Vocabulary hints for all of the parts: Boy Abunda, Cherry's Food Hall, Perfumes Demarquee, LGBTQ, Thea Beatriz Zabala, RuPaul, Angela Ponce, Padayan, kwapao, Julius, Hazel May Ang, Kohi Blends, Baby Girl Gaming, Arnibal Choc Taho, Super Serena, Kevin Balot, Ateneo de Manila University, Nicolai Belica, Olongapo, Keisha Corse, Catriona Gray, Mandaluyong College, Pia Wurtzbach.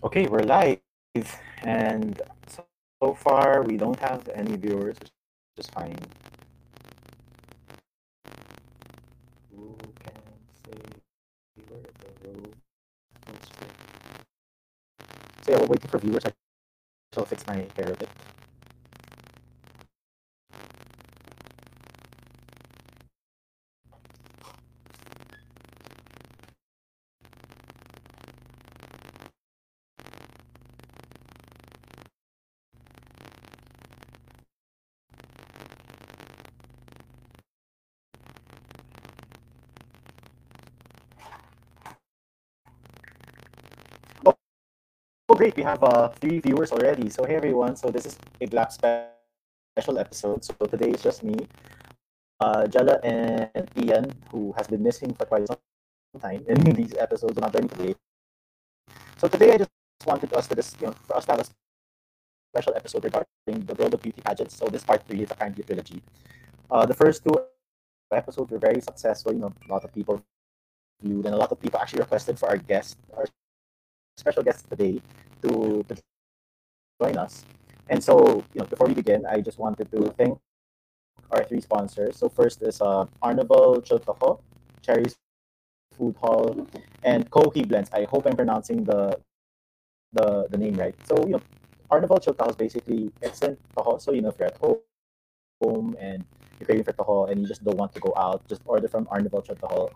Okay, we're live, and so far we don't have any viewers, which is fine. Who can say where the road goes to? So yeah, we're waiting for viewers. I shall fix my hair a bit. Great, we have 3 viewers already. So hey everyone, so this is a Black special episode. So today is just me, Jella and Ian, who has been missing for quite some time in these episodes, not joining today. So today I just wanted us to have a special episode regarding the world of beauty pageants. So this part 3 is a kindly trilogy. The first 2 episodes were very successful. You know, a lot of people viewed, and a lot of people actually requested for our guest, our special guest today, to join us. And so, you know, before we begin, I just wanted to thank our 3 sponsors. So first is Arnibal Choc Taho, Cherry's Food Hall, and Kohi Blends. I hope I'm pronouncing the name right. So, you know, Arnibal Choc Taho is basically excellent taho. So, you know, if you're at home and you're craving for taho and you just don't want to go out, just order from Arnibal Choc Taho.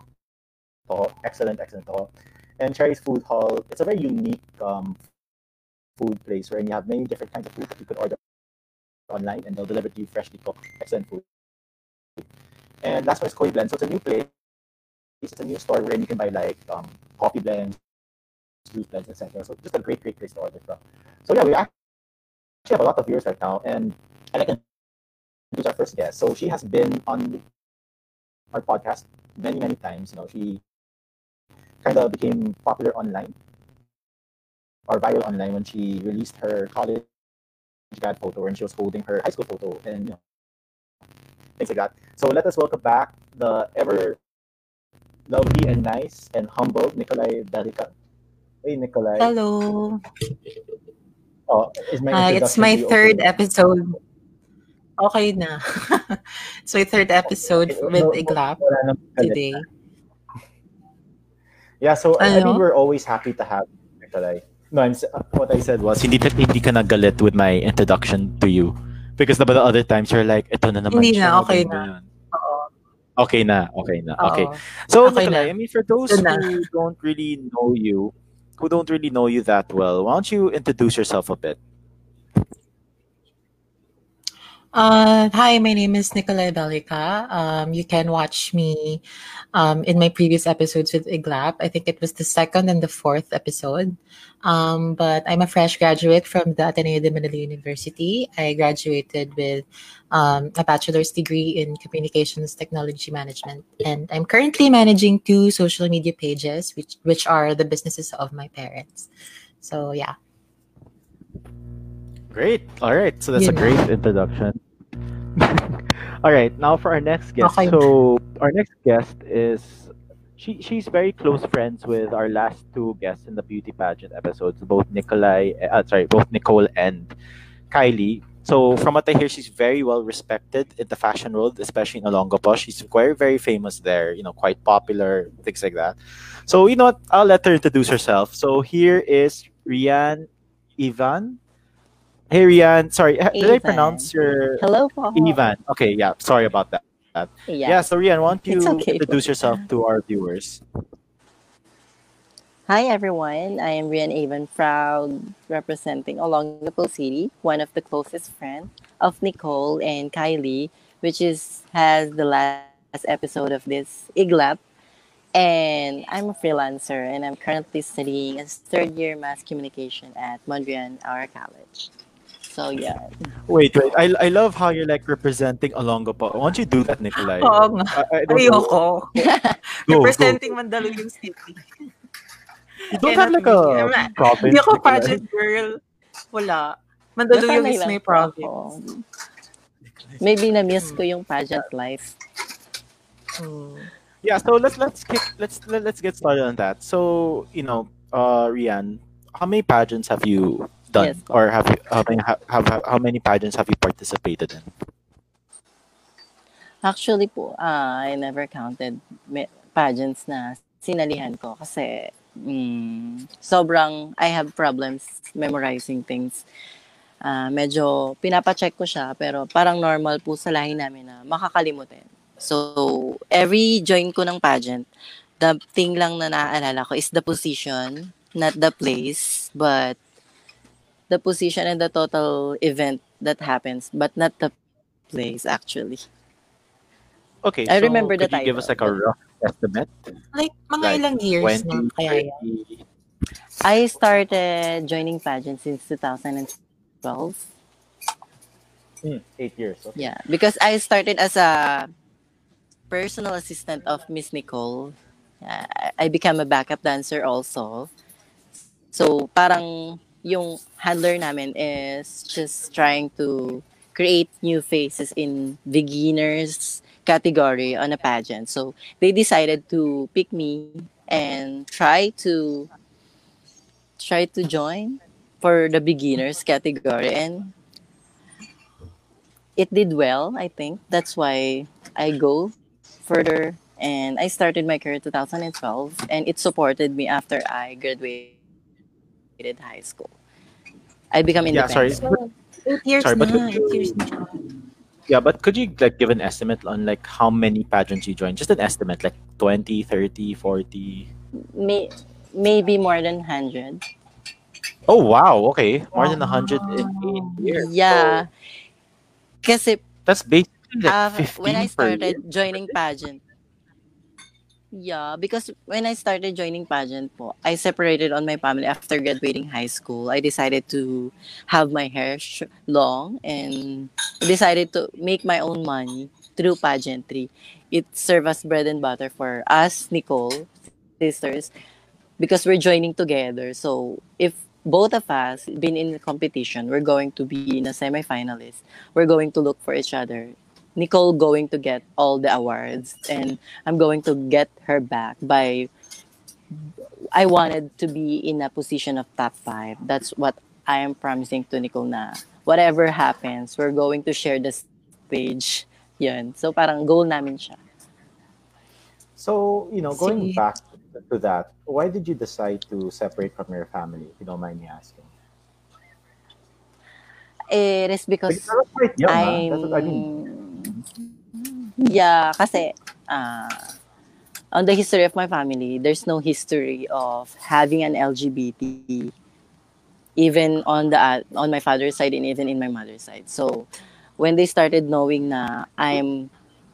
Excellent taho. And Cherry's Food Hall, it's a very unique food place where you have many different kinds of food that you could order online, and they'll deliver to you freshly cooked, excellent food. And last one is Kohi Blends. So it's a new place. It's a new store where you can buy like coffee blends, juice blends, etc. So just a great place to order from. So yeah, we actually have a lot of viewers right now, and I'd like to introduce our first guest. So she has been on our podcast many times. You know, she kind of became popular online or viral online when she released her college grad photo and she was holding her high school photo and, you know, things like that. So let us welcome back the ever lovely and nice and humble Nicolai Belica. Hey, Nicolai. Hello. Oh, it's my 3rd episode. Okay na. It's my 3rd episode with Iglap today. Yeah, so I mean, we're always happy to have Nicolai. No, what I said was, hindi ka nagalit with my introduction to you. Because the other times, you're like, eto na naman. Hindi na, okay na. Okay na. Uh-oh. Okay. So, okay, Nicolai, na. I mean, for those who don't really know you, that well, why don't you introduce yourself a bit? Hi, my name is Nicolai Belica. You can watch me in my previous episodes with Iglap. I think it was the 2nd and the 4th episode. But I'm a fresh graduate from the Ateneo de Manila University. I graduated with a bachelor's degree in communications technology management. And I'm currently managing 2 social media pages, which are the businesses of my parents. So, yeah. Great. All right. So that's a great introduction. All right. Now for our next guest. Okay. So our next guest is she's very close friends with our last 2 guests in the beauty pageant episodes, both Nicole and Kylie. So from what I hear, she's very well respected in the fashion world, especially in Olongapo. She's very famous there, you know, quite popular, things like that. So, you know what? I'll let her introduce herself. So here is Rian Ivan. Hey, Rian. Sorry, did I pronounce your... Hello, Paul. Ivan. Okay, yeah. Sorry about that. Yeah, so Rian, why don't you introduce yourself to our viewers? Hi, everyone. I am Rian Ivan Froud, representing Olongapo City, one of the closest friends of Nicole and Kylie, which has the last episode of this Iglap. And I'm a freelancer, and I'm currently studying a 3rd-year mass communication at Mandaluyong College. So yeah. Wait. I love how you're like representing Olongapo. Why don't you do that, Nicolai? Oo nga. Ayoko. Representing Mandaluyong City. You don't have like a province. Hindi ako pageant girl. Wala. Mandaluyong is my province. Maybe na-miss ko yung pageant life. Yeah. So let's get started on that. So, you know, Rian, how many pageants have you done, yes, or have you, how many pageants have you participated in? Actually po, I never counted pageants na sinalihan ko kasi sobrang I have problems memorizing things. Medyo pinapa-check ko siya pero parang normal po sa lahi namin na makakalimutin. So, every join ko ng pageant, the thing lang na naaalala ko is the position, not the place, but the position and the total event that happens, but not the place actually. Okay, I remember the title. Could you give us like a rough estimate? Like, mga ilang years na kaya yan? I started joining pageants since 2012. 8 years. Okay. Yeah, because I started as a personal assistant of Miss Nicole. I became a backup dancer also. So, parang yung handler namin is just trying to create new faces in beginners category on a pageant. So they decided to pick me and try to join for the beginners category, and it did well, I think. That's why I go further, and I started my career in 2012, and it supported me after I graduated high school. I became independent. Yeah, sorry. 8 years now. 8 years now. Yeah, but could you like give an estimate on like how many pageants you joined? Just an estimate, like 20, 30, 40? Maybe more than 100. Oh, wow. Okay. More than 100 in 8 years. Yeah. Kasi, that's basically like 15 when I started joining pageant. Yeah, because when I started joining pageant po, I separated on my family after graduating high school. I decided to have my hair long and decided to make my own money through pageantry. It served as bread and butter for us, Nicole, sisters, because we're joining together. So if both of us been in the competition, we're going to be in a semi-finalist. We're going to look for each other. Nicole going to get all the awards, and I'm going to get her back by I wanted to be in a position of top 5. That's what I am promising to Nicole na whatever happens, we're going to share the stage. Yun. So parang goal namin siya. So, you know, going back to that, why did you decide to separate from your family, if you don't mind me asking? It is because I was quite young, that's what I mean. Yeah, kasi on the history of my family, there's no history of having an LGBT, even on my father's side and even in my mother's side. So when they started knowing na I'm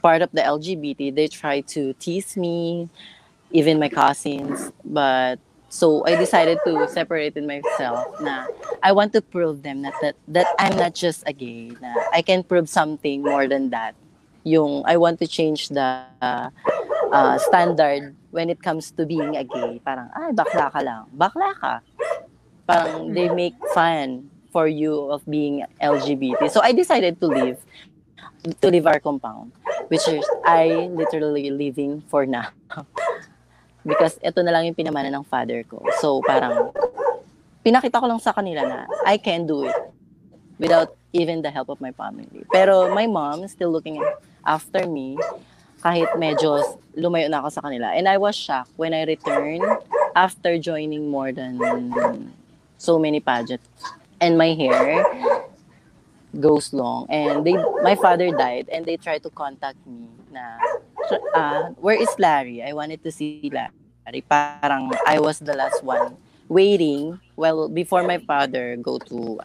part of the LGBT, they tried to tease me, even my cousins. But so I decided to separate myself. Na I want to prove them that I'm not just a gay. Na I can prove something more than that. Yung I want to change the standard when it comes to being a gay. Parang, ay, bakla ka lang. Bakla ka. Parang they make fun for you of being LGBT. So I decided to leave our compound, which is I literally leaving for now. Because ito na lang yung pinamana ng father ko. So parang, pinakita ko lang sa kanila na I can do it without even the help of my family. Pero my mom is still looking after me kahit medyo lumayo na ako sa kanila. And I was shocked when I returned after joining more than so many pageants. And my hair goes long. And my father died and they tried to contact me na, where is Larry? I wanted to see Larry. Parang I was the last one waiting before my father go to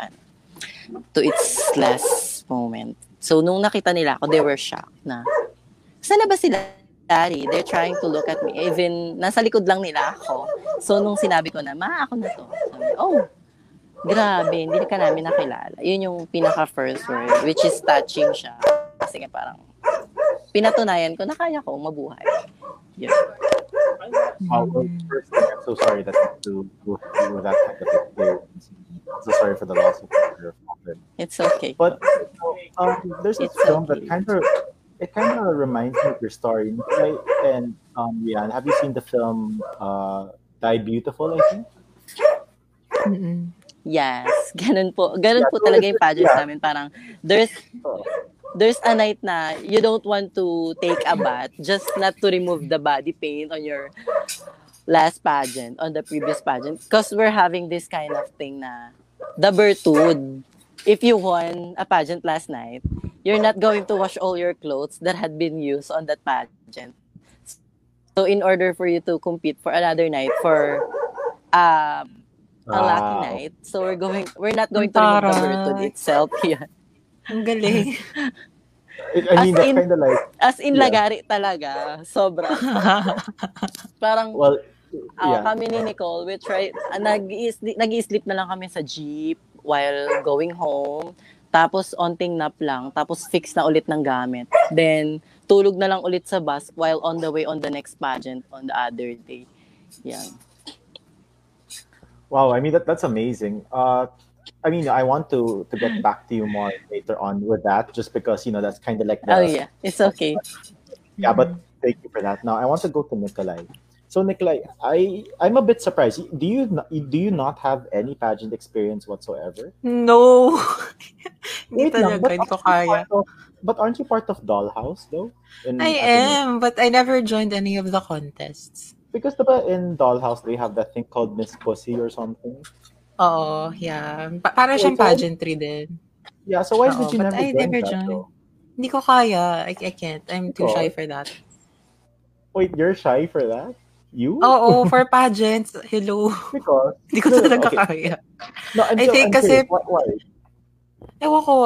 its last moment. So, nung nakita nila ako, they were shocked na, sana ba si Larry? They're trying to look at me. Even, nasa likod lang nila ako. So, nung sinabi ko na, ako na to. Sabi, oh, grabe, hindi ka namin nakilala. Yun yung pinaka-first word, which is touching siya. Kasi parang, pinatunayan ko na kaya ko mabuhay. Yeah. Oh, well, first thing, I'm so sorry that you go through that kind of experience. I'm so sorry for the loss of your father. It's okay. But there's this film that kind of reminds me of your story. Nicolai and Rian, have you seen the film Die Beautiful? I think. Yes, ganun po. Ganun po talaga yung pageant namin. Parang there's a night na you don't want to take a bath, just not to remove the body paint on your last pageant, on the previous pageant. Because we're having this kind of thing na the virtud. If you won a pageant last night, you're not going to wash all your clothes that had been used on that pageant. So in order for you to compete for another night, for a lucky night, so we're not going to remove the virtud itself here. Ang galing. I mean, that's kind of like... As in, lagari talaga. Sobra. Parang... Well, kami ni Nicole, we try... nag-i-sleep na lang kami sa jeep while going home. Tapos, onting nap lang. Tapos, fix na ulit ng gamit. Then, tulog na lang ulit sa bus while on the way on the next pageant on the other day. Yeah. Wow, I mean, that's amazing. I mean, I want to get back to you more later on with that, just because, you know, that's kind of like... Oh, yeah. It's okay. Yeah, but thank you for that. Now, I want to go to Nicolai. So, Nicolai, I'm a bit surprised. Do you not have any pageant experience whatsoever? No. But aren't you part of Dollhouse, though? I am, but I never joined any of the contests. Because in Dollhouse, they have that thing called Miss Pussy or something. Oh yeah. Para siyang pageantry din. Yeah, so why did you never join? Hindi ko kaya. I can't. I'm too shy for that. Wait, you're shy for that? You? Oh, for pageants. Hello. Because? Hindi ko talaga kaya. No, I think kasi... Why?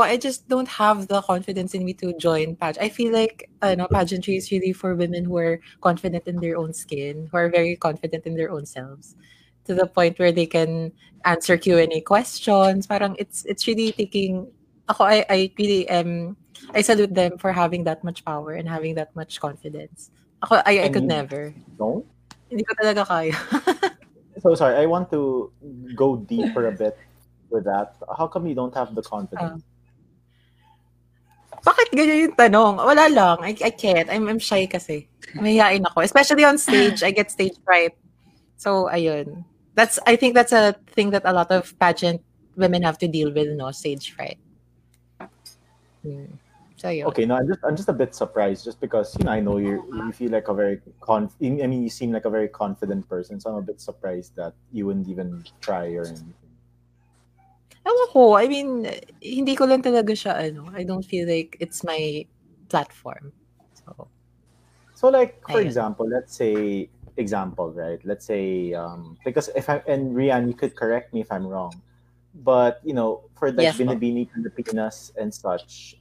I just don't have the confidence in me to join pageant. I feel like pageantry is really for women who are confident in their own skin, who are very confident in their own selves, to the point where they can answer Q&A questions. Parang it's really taking... I really am... I salute them for having that much power and having that much confidence. I could never. No? Hindi ko talaga kaya. So sorry, I want to go deeper a bit with that. How come you don't have the confidence? Bakit ganyan yung tanong? Wala lang. I can't. I'm shy kasi. Mahihain ako. Especially on stage. I get stage fright. So, ayun. I think that's a thing that a lot of pageant women have to deal with, no? Stage fright. So, yeah. Okay, no, I'm just a bit surprised, just because, you know, I know you feel like a very you seem like a very confident person, so I'm a bit surprised that you wouldn't even try or anything. I mean, hindi ko lang talaga siya, ano. I don't feel like it's my platform. So like, for example, let's say because if I and Rian, you could correct me if I'm wrong, but you know, for like Binibini Pilipinas and such,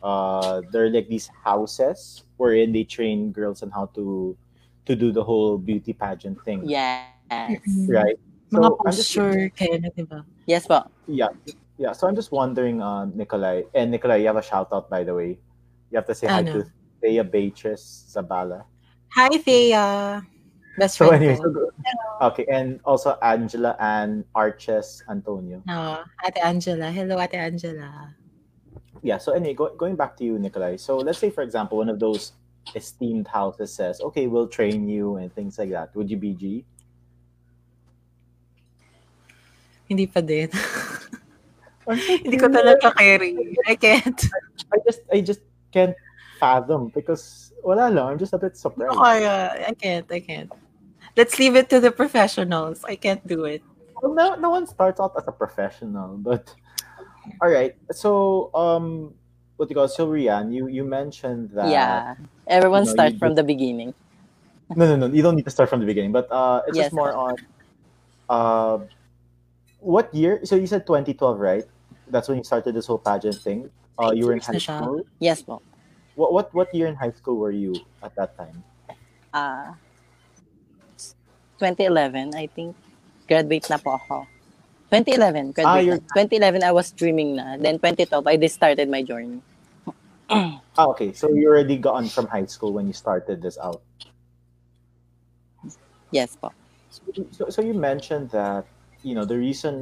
there are like these houses wherein they train girls on how to do the whole beauty pageant thing. Yes. Right. So mga posture, diba? Yes, po. Yeah. So I'm just wondering, Nicolai, you have a shout out, by the way. You have to say hi to Thea Beatriz Zabala. Hi, Thea. Best friend. So anyway, okay, and also Angela and Arches Antonio. Ate Angela. Hello, Ate Angela. Yeah, so anyway, going back to you, Nicolai. So let's say, for example, one of those esteemed houses says, okay, we'll train you and things like that. Would you be G? Hindi pa din. Hindi ko talaga carry. I can't. I just can't fathom because wala lang. I'm just a bit surprised. No, I can't. Let's leave it to the professionals. I can't do it. Well, no one starts out as a professional, but all right. So, what do you call? So, Rian, you mentioned that. Yeah, everyone starts from the beginning. No. You don't need to start from the beginning, but it's just more on. What year? So you said 2012, right? That's when you started this whole pageant thing. You were in high school. Yes, ma'am. What year in high school were you at that time? 2011, I think. Graduate na po ako. 2011. Graduate na. 2011, I was dreaming na. Then 2012, I just started my journey. Okay. So you already got on from high school when you started this out. Yes, po. So you mentioned that, you know,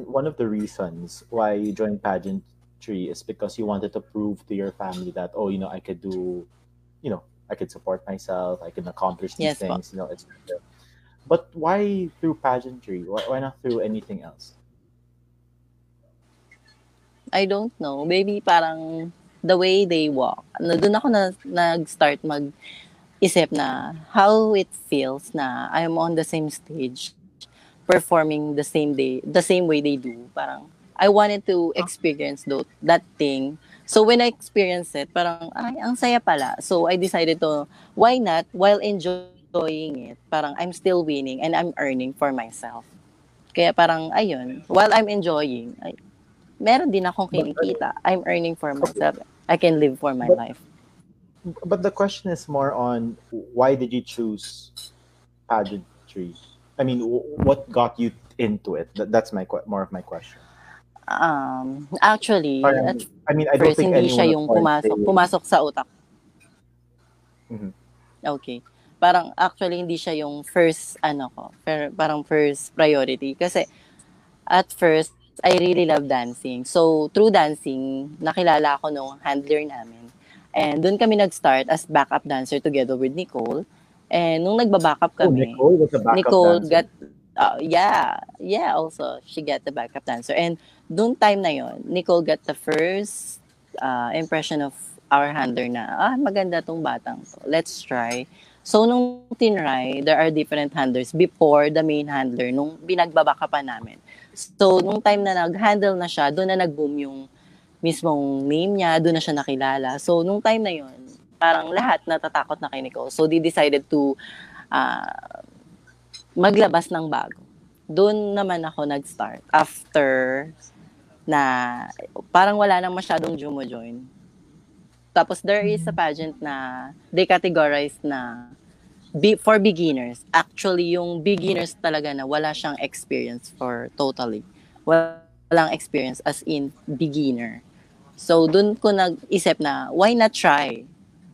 one of the reasons why you joined pageantry is because you wanted to prove to your family that, oh, you know, I could do, you know, I could support myself, I can accomplish these things, you know, etc. But why through pageantry? Why not through anything else? I don't know. Maybe parang the way they walk. Doon ako nag-start mag-isip na how it feels na I'm on the same stage performing the same day, the same way they do. Parang I wanted to experience that thing. So when I experienced it, parang, ay, ang saya pala. So I decided to, why not, while enjoying it, parang I'm still winning and I'm earning for myself. Kaya parang, ayun, while I'm enjoying, ay, meron din akong kinikita. I'm earning for myself. I can live for my life. But the question is more on, why did you choose pageantry? I mean, what got you into it? That's my more of my question. Actually, I mean, I don't think hindi siya yung pumasok sa utak. Mm-hmm. Okay. Parang actually hindi siya yung first ko, parang first priority kasi at first I really love dancing. So through dancing, nakilala ako nung handler namin. And doon kami nag-start as backup dancer together with Nicole. And nung nagba-backup kami, Nicole was a backup dancer. Also she got the backup dancer. And doon time na yon, Nicole got the first impression of our handler na, maganda tong batang to. Let's try. So nung tinry, there are different handlers before the main handler, nung binagbabaka pa namin. So nung time na nag-handle na siya, doon na nag-boom yung mismong name niya, doon na siya nakilala. So nung time na yon, parang lahat natatakot na kay Nicole. So they decided to maglabas ng bago. Doon naman ako nag-start. After na parang wala nang masyadong jumo-join. Tapos there is a pageant na they categorize na for beginners. Actually, yung beginners talaga na wala siyang experience for totally. Walang experience as in beginner. So doon ko nag-isip na why not try?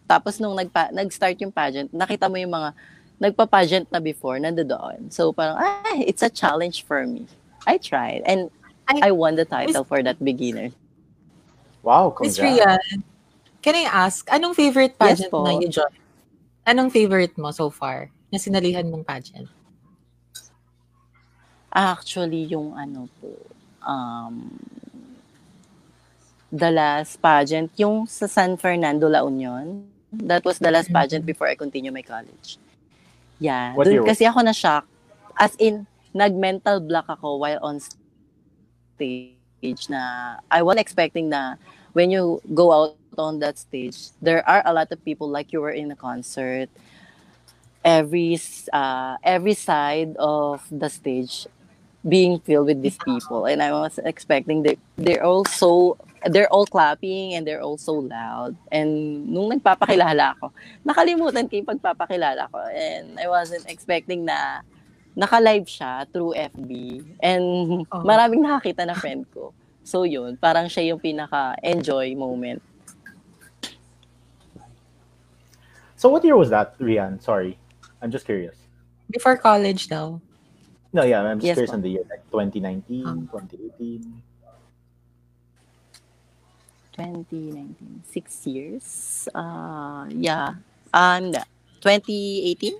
Tapos nung nag-start yung pageant, nakita mo yung mga nagpa-pageant na before, nandoon. So parang, it's a challenge for me. I tried. And I won the title for that beginner. Wow, congrats. Miss Rian, can I ask, anong favorite pageant na you joined? Anong favorite mo so far na sinalihan mong pageant? Actually, yung the last pageant, yung sa San Fernando, La Union. That was the last pageant before I continue my college. Yeah, doon kasi ako na-shock. As in, nag-mental block ako while on stage na I was expecting na when you go out on that stage, there are a lot of people like you were in a concert. Every side of the stage being filled with these people. And I was expecting that they're all clapping and they're all so loud. And nung nagpapakilala ako, nakalimutan ko yung pagpapakilala ko. And I wasn't expecting na naka-live siya through FB. And maraming nakakita na friend ko. So yun, parang siya yung pinaka-enjoy moment. So what year was that, Rian? Sorry. I'm just curious. Before college though. No, yeah, I'm just curious on the year. Like 2019, 2018. 2019, 6 years. And 2018,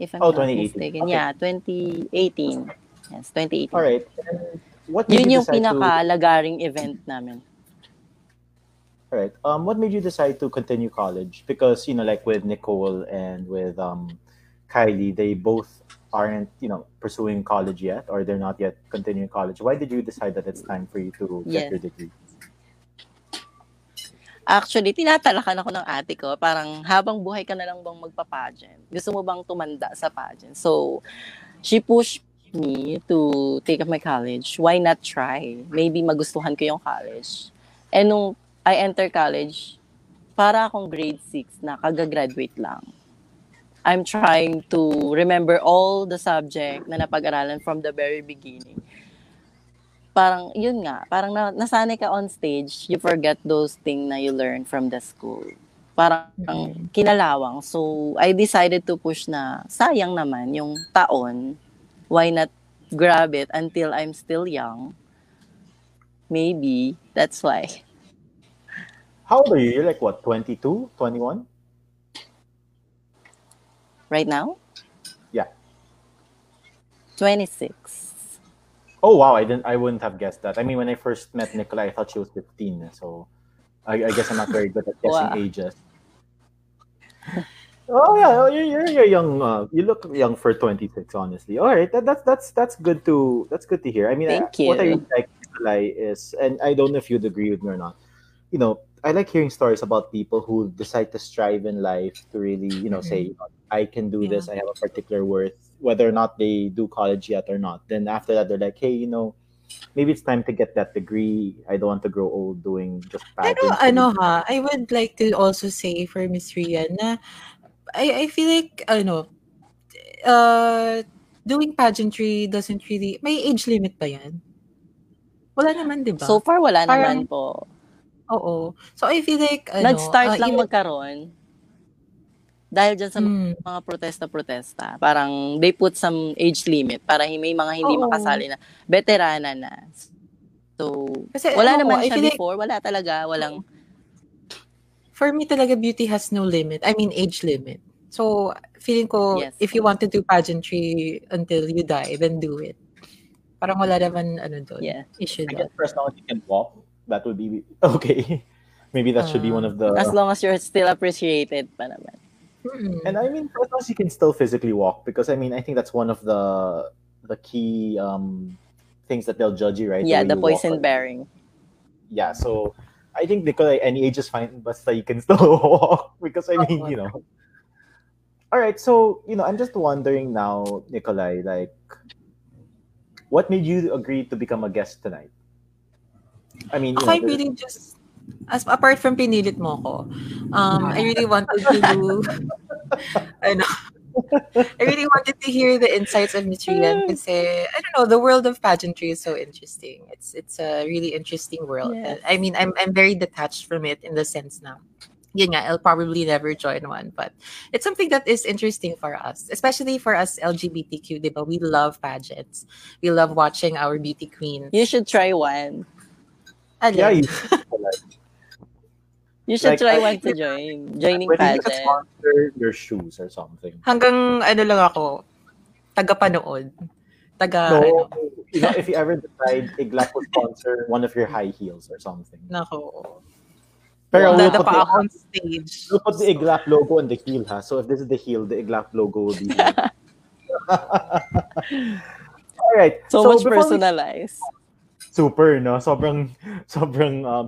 if I'm not mistaken. Okay. Yeah, 2018. Yes, 2018. All right. And what made you decide pinakalagaring event namin. All right. What made you decide to continue college? Because, like with Nicole and with Kylie, they both aren't, pursuing college yet, or they're not yet continuing college. Why did you decide that it's time for you to get your degree? Actually, tinatalakan ako ng ate ko. Parang, habang buhay ka na lang bang magpa-pageant? Gusto mo bang tumanda sa pageant? So, she pushed me to take up my college. Why not try? Maybe magustuhan ko yung college. And nung I enter college, para akong grade 6 na kagagraduate lang. I'm trying to remember all the subject na napag-aralan from the very beginning. Parang, yun nga, parang nasanay ka on stage, you forget those things na you learn from the school. Parang kinalawang. So, I decided to push na sayang naman yung taon. Why not grab it until I'm still young? Maybe. That's why. How old are you? You're like what, 22? 21? Right now? Yeah. 26. Oh wow, I wouldn't have guessed that. I mean, when I first met Nicolai, I thought she was 15, so I guess I'm not very good at guessing ages. Oh yeah, you're young. You look young for 26, honestly. All right, that's good to hear. I mean, what I really like, Nicolai, is, and I don't know if you'd agree with me or not, you know, I like hearing stories about people who decide to strive in life to really, you know, say, I can do this. I have a particular worth, whether or not they do college yet or not. Then after that, they're like, hey, you know, maybe it's time to get that degree. I don't want to grow old doing just pageants. I would like to also say for Miss Rian, I feel like, I don't know, doing pageantry doesn't really, may age limit ba yan? Wala naman, di ba? So far, wala naman po. Oo. So I feel like, nag-start lang magkaroon. Dahil dyan sa mga protesta-protesta, parang they put some age limit para may mga hindi makasali na veterana na. So, kasi, wala naman siya before. Like, wala talaga. Walang... For me talaga, beauty has no limit. I mean, age limit. So, feeling ko, if you want to do pageantry until you die, then do it. Parang wala naman, doon. Yeah. Issue doon. I guess first of all, you can walk. That would be okay. Maybe that should be one of the. As long as you're still appreciated, pa naman. And I mean, as long as you can still physically walk, because I mean, I think that's one of the key things that they'll judge you, right? Yeah, the poison bearing. Yeah, so I think because any age is fine, but you can still walk. Because I mean, you know. All right, so you know, I'm just wondering now, Nicolai, like, what made you agree to become a guest tonight? I mean, I really just, as apart from pinilit mo ko, I really wanted to do, I really wanted to hear the insights of Miss Rian because I don't know, the world of pageantry is so interesting. It's a really interesting world. Yes. I mean, I'm very detached from it in the sense now. Yun nga, I'll probably never join one, but it's something that is interesting for us, especially for us LGBTQ, diba? We love pageants. We love watching our beauty queen. You should try one. Yeah, you should like, try one to join. Joining pageant. You can sponsor your shoes or something. Hanggang lang ako, taga-panood. You know, if you ever decide, Iglap will sponsor one of your high heels or something. Nako. Pero we'll put the, on stage. We'll put the Iglap logo on the heel, ha? So if this is the heel, the Iglap logo will be here. All right. So much personalized. Super, no? Sobrang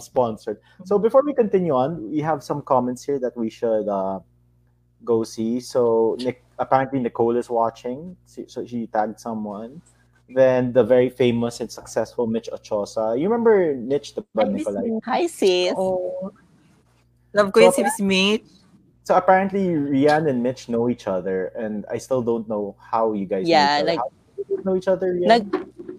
sponsored. So before we continue on, we have some comments here that we should go see. So apparently Nicole is watching, so she tagged someone. Then the very famous and successful Mitch Ochosa. You remember Mitch, the brother Nicolai? Hi, sis. Oh. Love going to see Mitch. So apparently Rian and Mitch know each other, and I still don't know how you guys know each other. Like, know each other yet?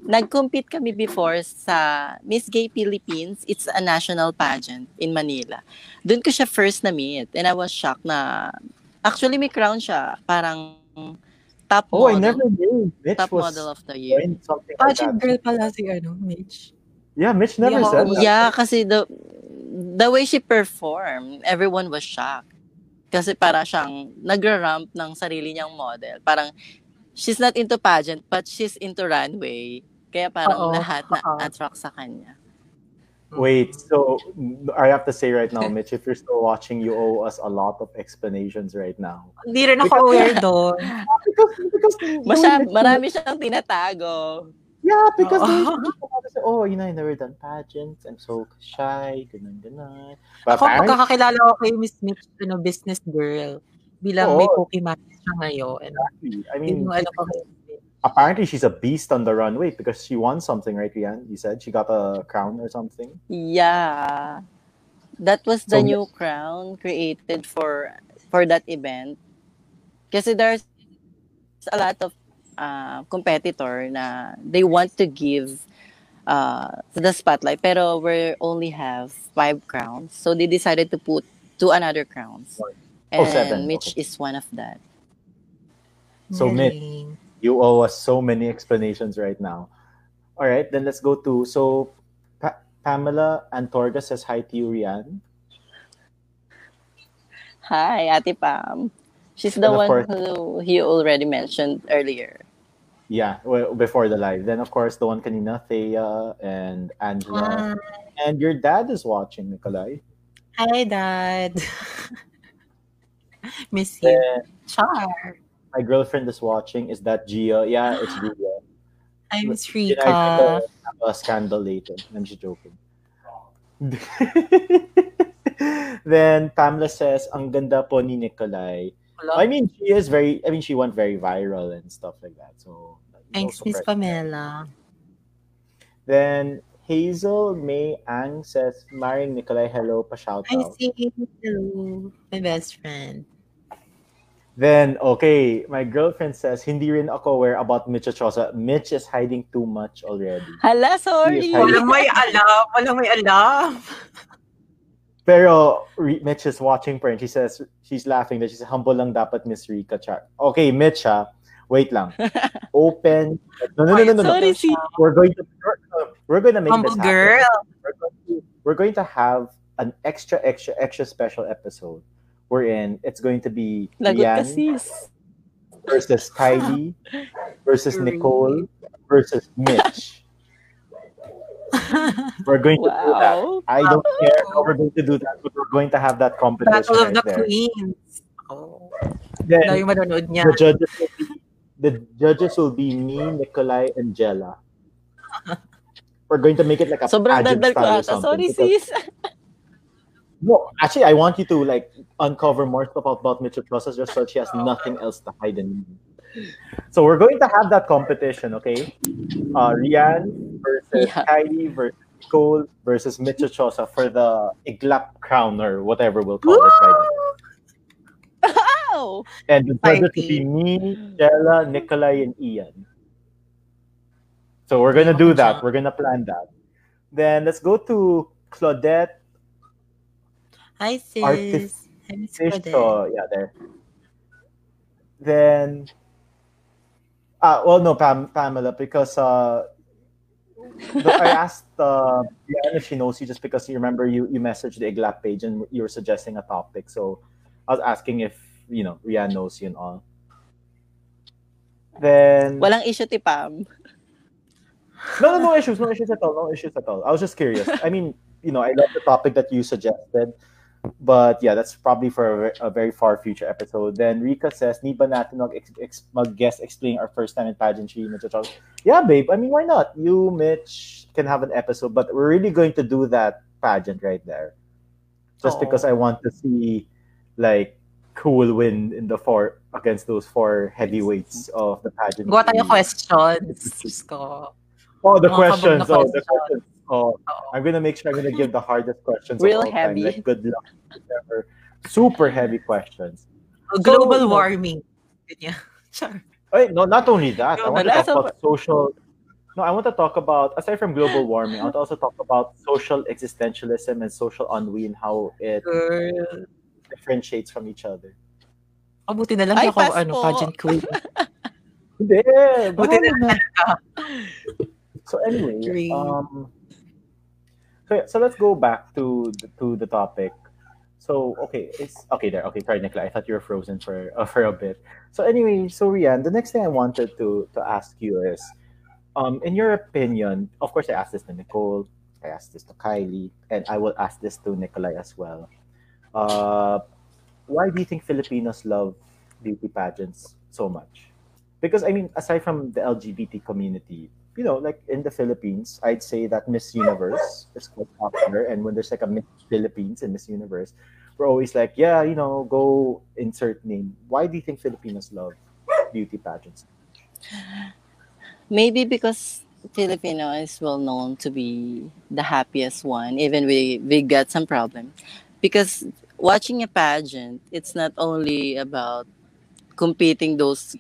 Nag-compete kami before sa Miss Gay Philippines. It's a national pageant in Manila. Doon ko siya first na-meet and I was shocked na actually may crown siya. Parang top model. Oh, I never knew. Mitch top was model of the year. Pageant like girl pala si Mitch. Yeah, Mitch never said that. Yeah, kasi the way she performed, everyone was shocked. Kasi para siyang nagra-ramp ng sarili niyang model. Parang she's not into pageant, but she's into runway. Kaya parang lahat na-attract sa kanya. Wait, so I have to say right now, Mitch, if you're still watching, you owe us a lot of explanations right now. Hindi rin ako aware doon. Because marami siyang tinatago. Yeah, because you know, I never done pageants. I'm so shy, ganun. Ako, pagkakakilala ko kay Miss Mitch, business girl. Bilang may cookie match siya ngayon. Exactly. I mean, apparently she's a beast on the runway because she won something, right, Rian? You said she got a crown or something? Yeah. That was the new crown created for that event. Kasi there's a lot of competitor na they want to give the spotlight pero we only have 5 crowns. So they decided to put 2 another crowns. And 7. Mitch is one of that. So Mitch, you owe us so many explanations right now. All right, then let's go to... So Pamela Antorga says hi to you, Rian. Hi, Ate Pam. She's the one who he already mentioned earlier. Yeah, well, before the live. Then, of course, the one kanina, Thea and Angela. And your dad is watching, Nicolai. Hi, Dad. Miss you. Char. My girlfriend is watching. Is that Gia? Yeah, it's Gia. I'm Srika. I have a scandal later. I'm just joking. Then Pamela says, ang ganda po ni Nicolai. I mean, she is very, I mean, she went very viral and stuff like that. So, thanks, Miss Pamela. Then Hazel May Ang says, Maring Nicolai, hello, pa-shout out. I see you, my best friend. Then, okay, my girlfriend says, hindi rin ako aware about Mitch Ochosa. Mitch is hiding too much already. Hala, sorry. Walang may alam. Walang may alam. Pero Mitch is watching her and she says, she's laughing that she says, humble lang dapat Miss Rika Char. Okay, Mitch, ha? Wait lang. Open. No. Sorry, we're going to make humble this happen. Girl. We're going to have an extra special episode. We're in. It's going to be Rian versus Kylie versus Nicole versus Mitch. We're going to do that. I don't care how we're going to do that, but we're going to have that competition. Battle of the Queens. Oh. Then, the judges will be me, Nicolai, and Jella. We're going to make it like a pageant style or something. Sorry, sis. No, actually, I want you to like uncover more stuff about Mitch Ochosa just so she has nothing else to hide in. So we're going to have that competition, okay? Rian versus Kylie versus Cole versus Mitch Ochosa for the Iglap Crown or whatever we'll call it right now. Oh! And the judges will be me, Jella, Nicolai, and Ian. So we're going to do that. We're going to plan that. Then let's go to Claudette. Hi, sis. Yeah, there. Then, Pamela, because I asked Rian if she knows you just because you remember you messaged the Iglap page and you were suggesting a topic. So I was asking if, you know, Rian knows you and all. Then... Walang issue ti Pam. No issues at all. I was just curious. I mean... You know, I love the topic that you suggested. But yeah, that's probably for a very far future episode. Then Rika says, Need ba natin mag-guest explain our first time in pageantry? Yeah, babe. I mean, why not? You, Mitch, can have an episode. But we're really going to do that pageant right there. Just because I want to see, like, who will win in the four against those four heavyweights of the pageant. What are your questions? The questions. Oh, I'm gonna give the hardest questions. Real heavy. Like, good luck. Whatever. Super heavy questions. Global warming. Yeah, sure. Wait, no, not only that. Global, I want to talk about social. No, I want to talk about, aside from global warming, I want to also talk about social existentialism and social ennui and how it differentiates from each other. Buti na lang ako pageant queen. Hindi. Buti na lang. So anyway, So let's go back to the topic. So okay, it's okay there. Okay, sorry, Nicolai. I thought you were frozen for a bit. So anyway, Rian, the next thing I wanted to ask you is, in your opinion, of course, I asked this to Nicole, I asked this to Kylie, and I will ask this to Nicolai as well. Why do you think Filipinos love beauty pageants so much? Because I mean, aside from the LGBT community. You know, like in the Philippines, I'd say that Miss Universe is quite popular. And when there's like a Miss Philippines and Miss Universe, we're always like, yeah, you know, go insert name. Why do you think Filipinos love beauty pageants? Maybe because Filipino is well known to be the happiest one, even we got some problems. Because watching a pageant, it's not only about competing those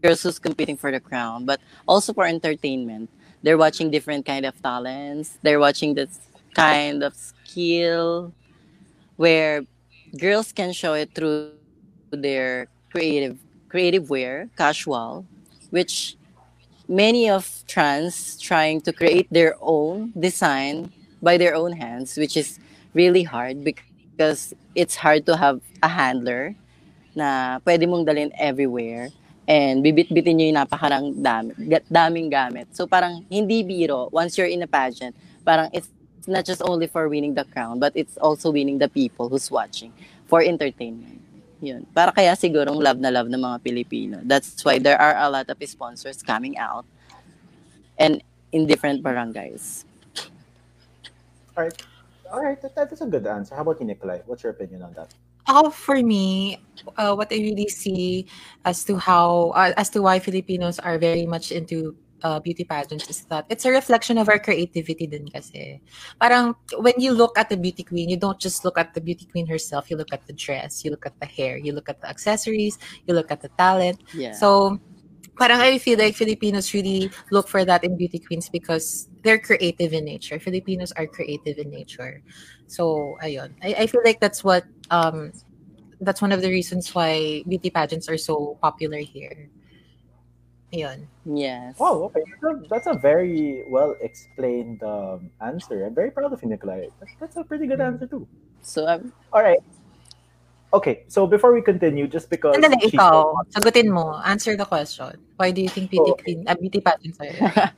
girls who's competing for the crown, but also for entertainment. They're watching different kind of talents. They're watching this kind of skill where girls can show it through their creative wear, casual, which many of trans trying to create their own design by their own hands, which is really hard because it's hard to have a handler na pwede mong dalhin everywhere. and bibit-bitin nyo yung napakarang daming gamit. So parang hindi biro, once you're in a pageant, parang it's not just only for winning the crown, but it's also winning the people who's watching for entertainment. Yun. Para kaya sigurong love na mga Pilipino. That's why there are a lot of sponsors coming out and in different barangays. All right. That's a good answer. How about you, Nicolai? What's your opinion on that? For me, what I really see as to how, as to why Filipinos are very much into beauty pageants is that it's a reflection of our creativity din kasi. Parang when you look at the beauty queen, you don't just look at the beauty queen herself. You look at the dress, you look at the hair, you look at the accessories, you look at the talent. Yeah. So parang I feel like Filipinos really look for that in beauty queens because they're creative in nature. Filipinos are creative in nature. So ayun. I feel like that's what that's one of the reasons why beauty pageants are so popular here. Ayun. Yes. Oh, okay. That's a very well explained answer. I'm very proud of you, Nicolai. That's a pretty good answer too. So all right. Okay, so before we continue, just because... Andala, ikaw, sagutin mo, answer the question. Why do you think beauty, beauty pageants are...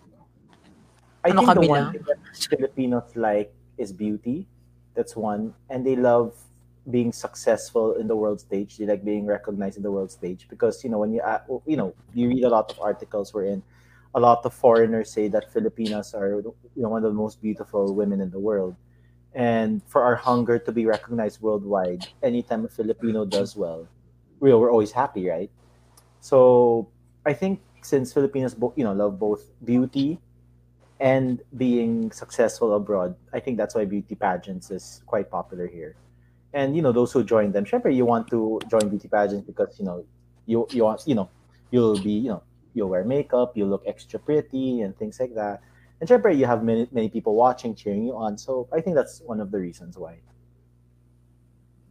I think the one thing that Filipinos like is beauty. That's one. And they love being successful in the world stage. They like being recognized in the world stage. Because, you know, when you, you read a lot of articles wherein a lot of foreigners say that Filipinas are, you know, one of the most beautiful women in the world. And for our hunger to be recognized worldwide, anytime a Filipino does well, we're always happy, right? So I think since Filipinos, love both beauty and being successful abroad, I think that's why beauty pageants is quite popular here. And those who join them, syempre, you want to join beauty pageants because you'll wear makeup, you look extra pretty, and things like that. And syempre, you have many people watching, cheering you on. So I think that's one of the reasons why.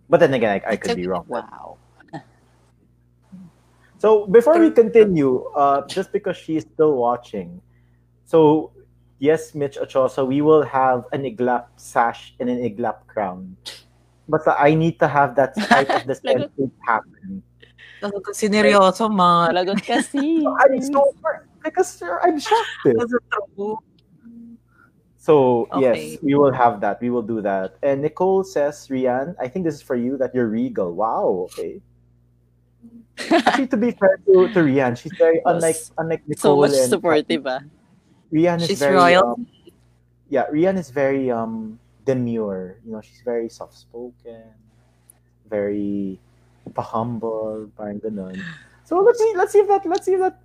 But then again, I could be wrong. Wow. So before we continue, just because she's still watching. So yes, Mitch Ochosa, we will have an iglap sash and an iglap crown. But I need to have that type of dispensation happen. Talagang sineryoso, ma. Talagang kasi. I'm so because I'm shocked. So, okay. Yes, we will have that. We will do that. And Nicole says, Rian, I think this is for you, that you're regal. Wow, okay. Actually, to be fair to Rian, she's very, unlike Nicole. So much supportive, ah. Rian is very... She's royal. Rian is very demure. You know, she's very soft-spoken, very humble, parang ganun. So, let's see if that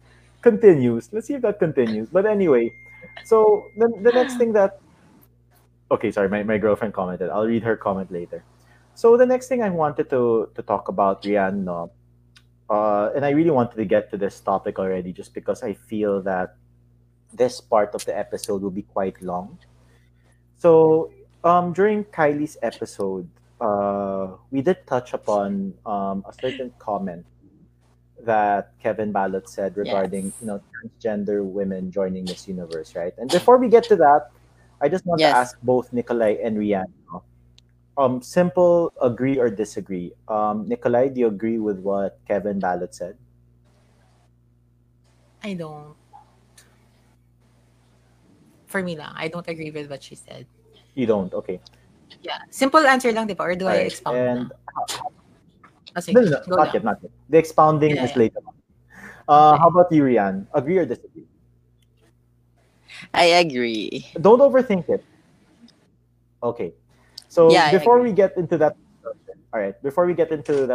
continues. Let's see if that continues. But anyway, so the next thing that... Okay, sorry, my girlfriend commented. I'll read her comment later. So the next thing I wanted to talk about, Rian, and I really wanted to get to this topic already just because I feel that this part of the episode will be quite long. So during Kylie's episode, we did touch upon a certain comment that Kevin Balot said regarding transgender women joining Miss Universe, right? And before we get to that, I just want to ask both Nicolai and Rian, simple agree or disagree. Nicolai, do you agree with what Kevin Balot said? I don't. For me lang, I don't agree with what she said. You don't? Okay. Yeah. Simple answer lang, di ba? Or do I expound na? No, not yet. The expounding is later on. How about you, Rian? Agree or disagree? I agree. Don't overthink it. Okay. So before we get into that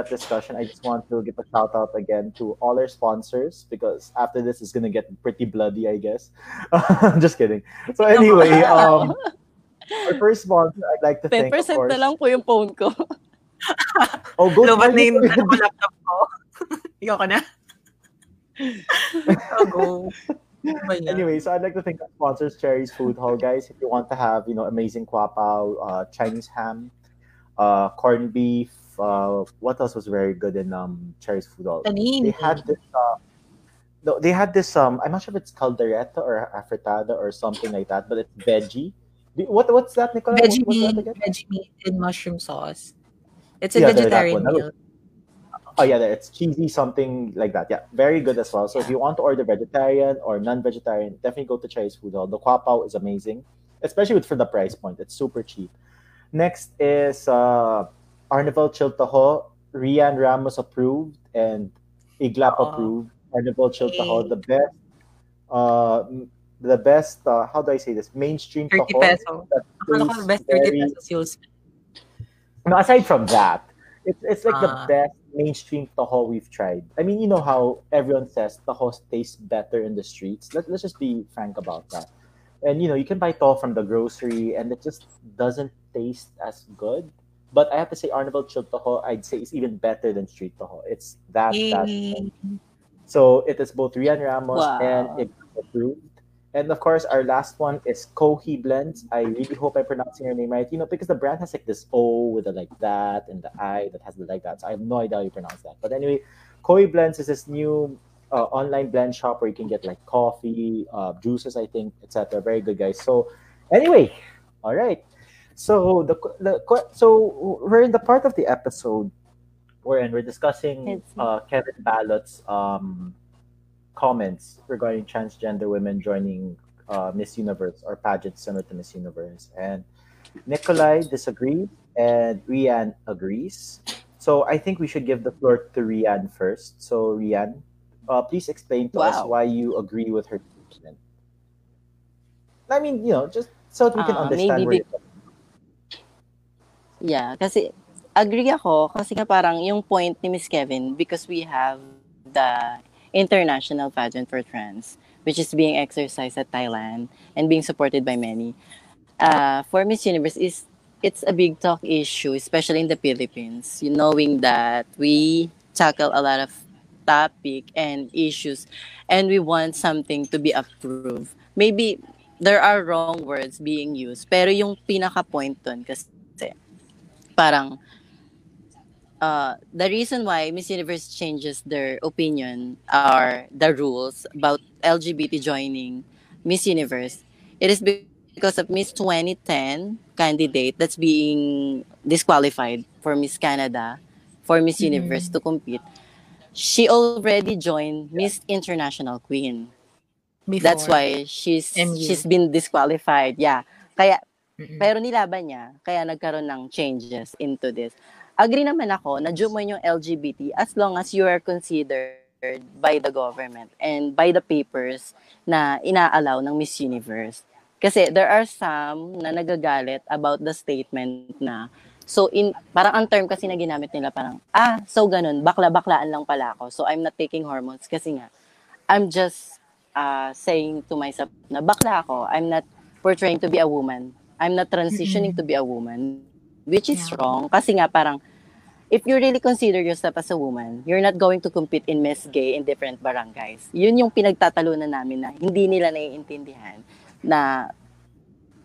discussion, I just want to give a shout out again to all our sponsors because after this is gonna get pretty bloody, I guess. I'm just kidding. So anyway, our first sponsor, I'd like to thank. 10% na lang po yung phone ko. Oh, go lobat na yung laptop ko. Iyoko na. Oh, go. Anyway, so I'd like to thank our sponsors, Cherry's Food Hall, guys. If you want to have, amazing kwapao, Chinese ham, corned beef, what else was very good in Cherry's Food Hall? They had this. They had this. I'm not sure if it's caldereta or afritada or something like that, but it's veggie. What's that, Nicolai? Veggie meat and mushroom sauce. It's a vegetarian meal. Oh yeah, it's cheesy, something like that. Yeah, very good as well. So if you want to order vegetarian or non-vegetarian, definitely go to Cherry's Food Hall. The kwapao is amazing, especially for the price point. It's super cheap. Next is Arnibal Choc Taho, Rian Ramos approved and Iglap approved. Arnibal Choc Taho, the best. How do I say this? Mainstream 30 peso. The best 30 pesos. No, aside from that, it's like the best mainstream taho we've tried. I mean, you know how everyone says taho tastes better in the streets. Let's just be frank about that. And you know, you can buy taho from the grocery, and it just doesn't taste as good. But I have to say, Arnibal Choc Taho, I'd say, is even better than street taho. It's that. So it is both Rian Ramos and it approved. And of course, our last one is Kohi Blends. I really hope I'm pronouncing your name right. You know, because the brand has like this O with a like that and the I that has the like that. So I have no idea how you pronounce that. But anyway, Kohi Blends is this new online blend shop where you can get like coffee, juices, I think, etc. Very good, guys. So anyway, all right. So so we're in the part of the episode wherein we're discussing Kevin Balot's comments regarding transgender women joining Miss Universe or pageants similar to Miss Universe. And Nicolai disagreed and Rian agrees. So I think we should give the floor to Rian first. So Rian, please explain to us why you agree with her statement. I mean, you know, just so that we can understand where you're coming from. Yeah, kasi agree ako kasi nga parang yung point ni Miss Kevin because we have the international pageant for trans, which is being exercised at Thailand and being supported by many. For Miss Universe, it's a big talk issue, especially in the Philippines. You knowing that we tackle a lot of topic and issues, and we want something to be approved. Maybe there are wrong words being used, pero yung pinaka-point dun kasi parang the reason why Miss Universe changes their opinion or the rules about LGBT joining Miss Universe, it is because of Miss 2010 candidate that's being disqualified for Miss Canada, for Miss Universe to compete. She already joined Miss International Queen. Before. That's why she's been disqualified. Yeah. Kaya, pero nilaban niya, kaya nagkaroon ng changes into this. Agree naman ako na join yung LGBT as long as you are considered by the government and by the papers na inaalaw ng Miss Universe. Kasi there are some na nagagalit about the statement na so in parang ang term kasi na ginamit nila parang so ganun, bakla-baklaan lang pala ako. So I'm not taking hormones kasi nga I'm just saying to myself na bakla ako. I'm not portraying to be a woman. I'm not transitioning to be a woman. Which is wrong kasi nga parang if you really consider yourself as a woman, you're not going to compete in Miss Gay in different barangays. Yun yung pinagtatalunan namin na hindi nila naiintindihan na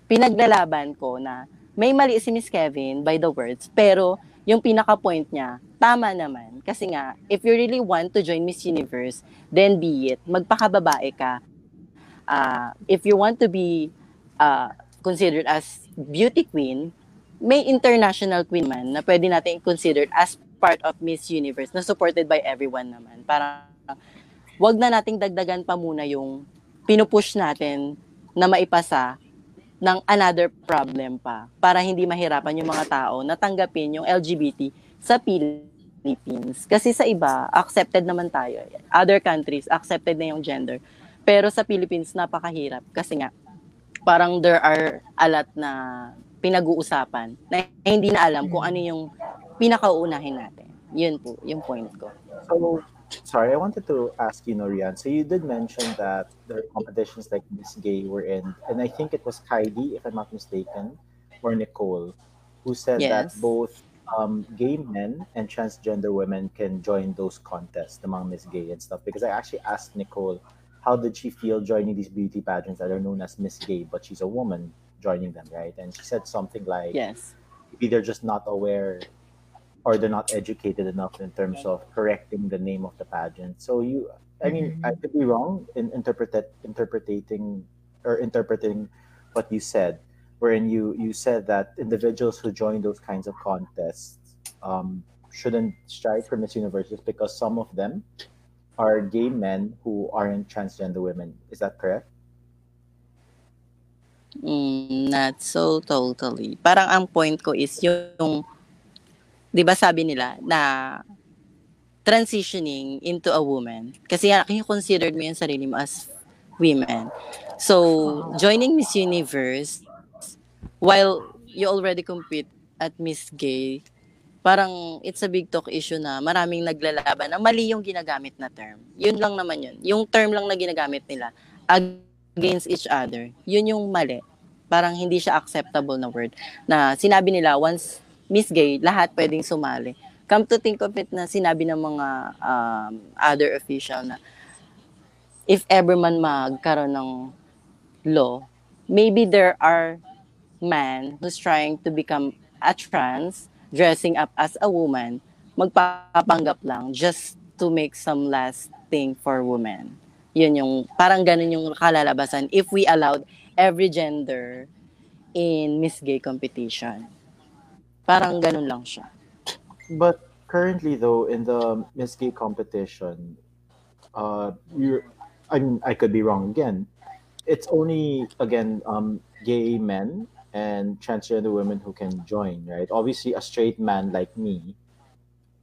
pinaglalaban ko na may mali si Miss Kevin by the words, pero yung pinaka-point niya, tama naman. Kasi nga, if you really want to join Miss Universe, then be it. Magpakababae ka. If you want to be considered as beauty queen, may international queen man na pwede natin considered as part of Miss Universe na supported by everyone naman. Parang wag na nating dagdagan pa muna yung pinupush natin na maipasa ng another problem pa para hindi mahirapan yung mga tao na tanggapin yung LGBT sa Philippines. Kasi sa iba, accepted naman tayo. Other countries, accepted na yung gender. Pero sa Philippines, napakahirap. Kasi nga, parang there are a lot na pinag-uusapan na hindi na alam kung ano yung pinakauunahin natin. Yun po, yung point ko. So, sorry, I wanted to ask you, Rian. So you did mention that there are competitions like Miss Gay were in, and I think it was Heidi, if I'm not mistaken, or Nicole, who said that both gay men and transgender women can join those contests among Miss Gay and stuff. Because I actually asked Nicole, how did she feel joining these beauty pageants that are known as Miss Gay, but she's a woman joining them, right? And she said something like, maybe they're just not aware or they're not educated enough in terms of correcting the name of the pageant. So you, I mean, I could be wrong in interpreting what you said, wherein you said that individuals who join those kinds of contests shouldn't strive for Miss Universe is because some of them are gay men who aren't transgender women. Is that correct? Not so totally. Parang ang point ko is yung, di ba sabi nila na transitioning into a woman. Kasi you considered mo yung sarili mo as women. So, joining Miss Universe, while you already compete at Miss Gay, parang it's a big talk issue na maraming naglalaban na mali yung ginagamit na term. Yun lang naman yun. Yung term lang na ginagamit nila against each other. Yun yung mali. Parang hindi siya acceptable na word. Na sinabi nila, once Miss Gay, lahat pwedeng sumali. Come to think of it na sinabi ng mga other official na if ever man magkaroon ng law, maybe there are men who's trying to become a trans dressing up as a woman, magpapanggap lang just to make some last thing for women. Yun yung, parang ganun yung kalalabasan if we allowed every gender in Miss Gay competition. Parang ganun lang siya. But currently though, in the Miss Gay competition, I mean, I could be wrong again. It's only, again, gay men and transgender women who can join, right? Obviously, a straight man like me,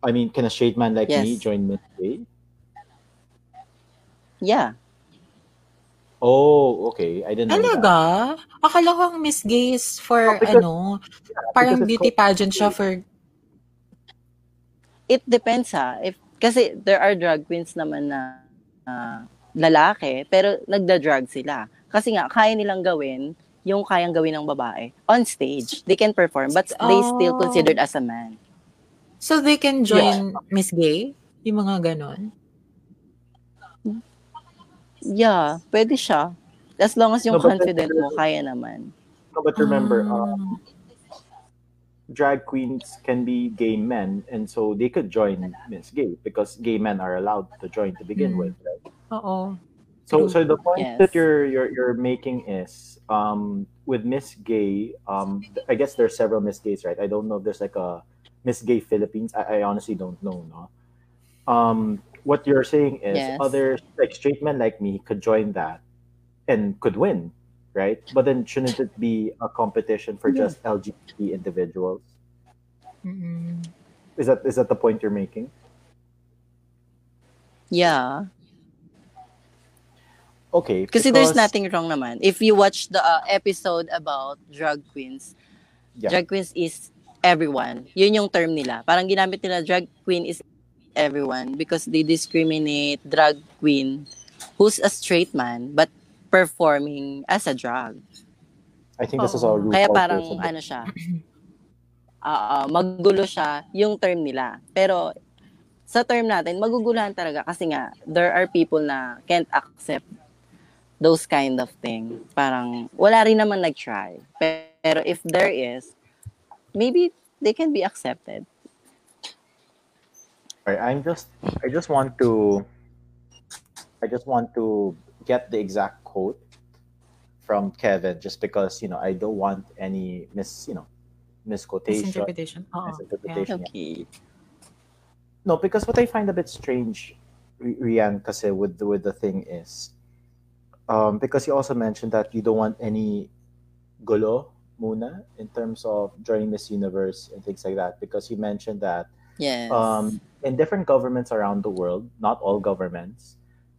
I mean, can a straight man like me join Miss Gay? Yeah. Oh, okay. I didn't know that. Akala ko ang Miss Gay is for, parang beauty pageant siya for... It depends, ha. If, kasi there are drag queens naman na lalaki, pero nagda-drag sila. Kasi nga, kaya nilang gawin yung kayang gawin ng babae on stage. They can perform, but they still considered as a man. So they can join Miss Gay? Yung mga ganon? Yeah, pwede siya. As long as yung confident mo, kaya naman. No, but remember, drag queens can be gay men, and so they could join Miss Gay because gay men are allowed to join to begin with, right? Uh-oh. So the point that you're making is with Miss Gay, I guess there's several Miss Gays, right? I don't know if there's like a Miss Gay Philippines. I honestly don't know, no? What you're saying is other like straight men like me could join that and could win, right? But then shouldn't it be a competition for just LGBT individuals? Mm-hmm. Is that the point you're making? Yeah. Okay. Because there's nothing wrong naman. If you watch the episode about drag queens, drag queens is everyone. Yun yung term nila. Parang ginamit nila drag queen is everyone because they discriminate drag queen who's a straight man but performing as a drag. I think this is all RuPaul. Kaya parang ano siya, magulo siya yung term nila. Pero sa term natin, maguguluhan talaga kasi nga, there are people na can't accept those kind of thing. Parang wala rin naman nag-try. Pero if there is, maybe they can be accepted. All right, I just want to get the exact quote from Kevin, just because I don't want any misquotation. Misinterpretation. Okay. No, because what I find a bit strange, Rian, kasi with the thing is, because you also mentioned that you don't want any gulo muna in terms of joining Miss Universe and things like that, because you mentioned that in different governments around the world, not all governments,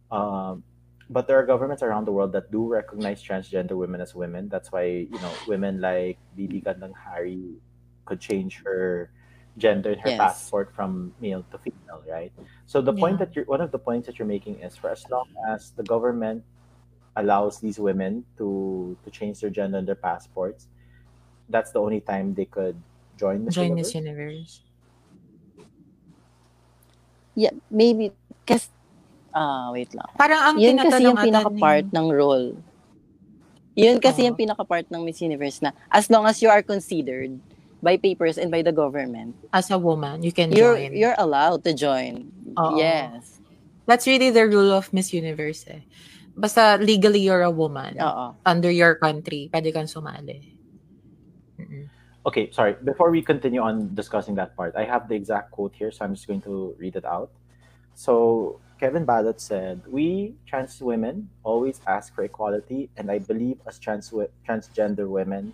but there are governments around the world that do recognize transgender women as women. That's why, women like Bibi Gandhanghari could change her gender in her passport from male to female, right? So the point that one of the points that you're making is, for as long as the government allows these women to change their gender in their passports, that's the only time they could join Miss Universe. Yeah, maybe because wait lang. Parang ang yun kasi yung pinaka-part ng role. Yun kasi yung pinaka-part ng Miss Universe na as long as you are considered by papers and by the government as a woman, you can join. You're allowed to join. Uh-oh. Yes. That's really the rule of Miss Universe eh. Basta legally you're a woman. Uh-oh. Under your country, pwede kang sumali. Mm-mm. Okay, sorry. Before we continue on discussing that part, I have the exact quote here, so I'm just going to read it out. So Kevin Balot said, "We trans women always ask for equality, and I believe as transgender women,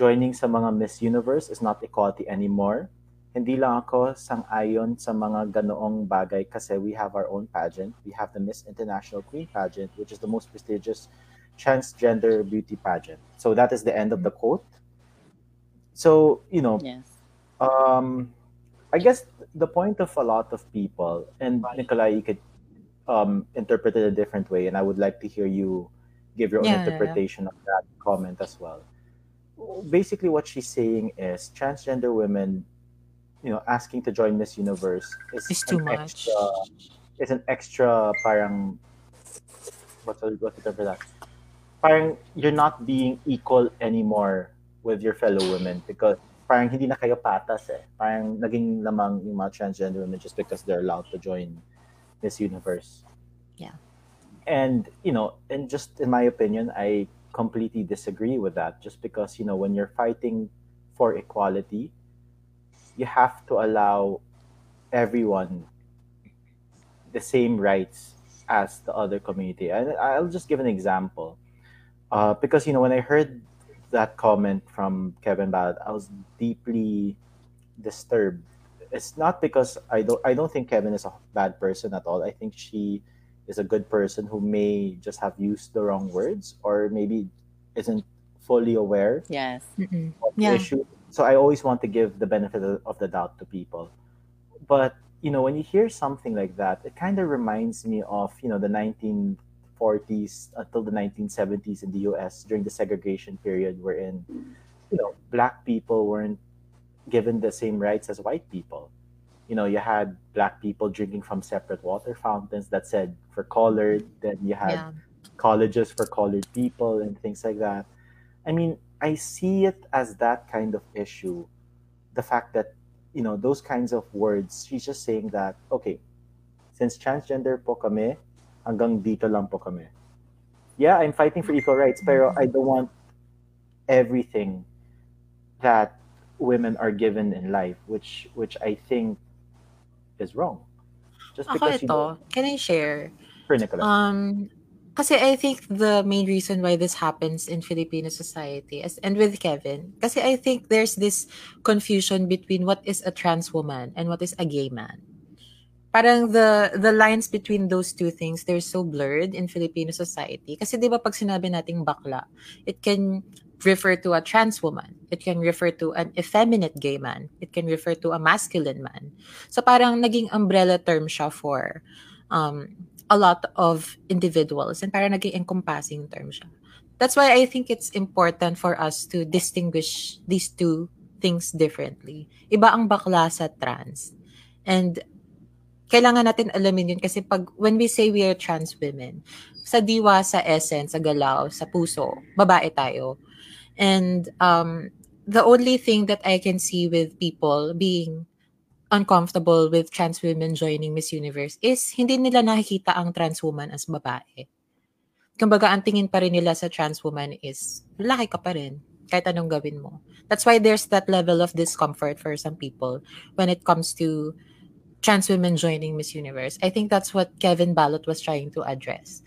joining sa mga Miss Universe is not equality anymore. Hindi lang ako sang-ayon sa mga ganoong bagay kasi we have our own pageant. We have the Miss International Queen pageant, which is the most prestigious transgender beauty pageant." So that is the end of the quote. So, you know, yes. I guess the point of a lot of people, and Nicolai, you could interpret it a different way, and I would like to hear you give your own interpretation of that comment as well. Basically, what she's saying is transgender women, you know, asking to join Miss Universe is it's an extra parang what's the term for that? Parang you're not being equal anymore with your fellow women because parang hindi na kayo patas eh. Parang naging lamang yung mga transgender women just because they're allowed to join Miss Universe. Yeah. And, you know, and just in my opinion, I completely disagree with that just because, you know, when you're fighting for equality, you have to allow everyone the same rights as the other community. And I'll just give an example. Because, you know, when I heard that comment from Kevin Balot, I was deeply disturbed. It's not because I don't think Kevin is a bad person at all. I think she is a good person who may just have used the wrong words or maybe isn't fully aware of the issue. So I always want to give the benefit of the doubt to people. But, you know, when you hear something like that, it kind of reminds me of, you know, the 1940s until the 1970s in the US during the segregation period wherein, you know, black people weren't given the same rights as white people. You know, you had black people drinking from separate water fountains that said for colored, then you had colleges for colored people and things like that. I mean, I see it as that kind of issue. The fact that, you know, those kinds of words, she's just saying that, okay, since transgender po kami, hanggang dito lang po kami. Yeah, I'm fighting for equal rights, pero I don't want everything that women are given in life, which I think is wrong. Just because can I share? For Nicolai. Kasi I think the main reason why this happens in Filipino society and with Kevin, kasi I think there's this confusion between what is a trans woman and what is a gay man. Parang the lines between those two things, they're so blurred in Filipino society. Kasi di ba pag sinabi nating bakla, it can refer to a trans woman. It can refer to an effeminate gay man. It can refer to a masculine man. So parang naging umbrella term siya for a lot of individuals and parang naging encompassing term siya. That's why I think it's important for us to distinguish these two things differently. Iba ang bakla sa trans. And kailangan natin alamin yun kasi pag when we say we are trans women, sa diwa, sa essence, sa galaw, sa puso, babae tayo. And the only thing that I can see with people being uncomfortable with trans women joining Miss Universe is hindi nila nakikita ang trans woman as babae. Kumbaga, ang tingin pa rin nila sa trans woman is lalaki ka pa rin, kahit anong gawin mo. That's why there's that level of discomfort for some people when it comes to trans women joining Miss Universe. I think that's what Kevin Balot was trying to address.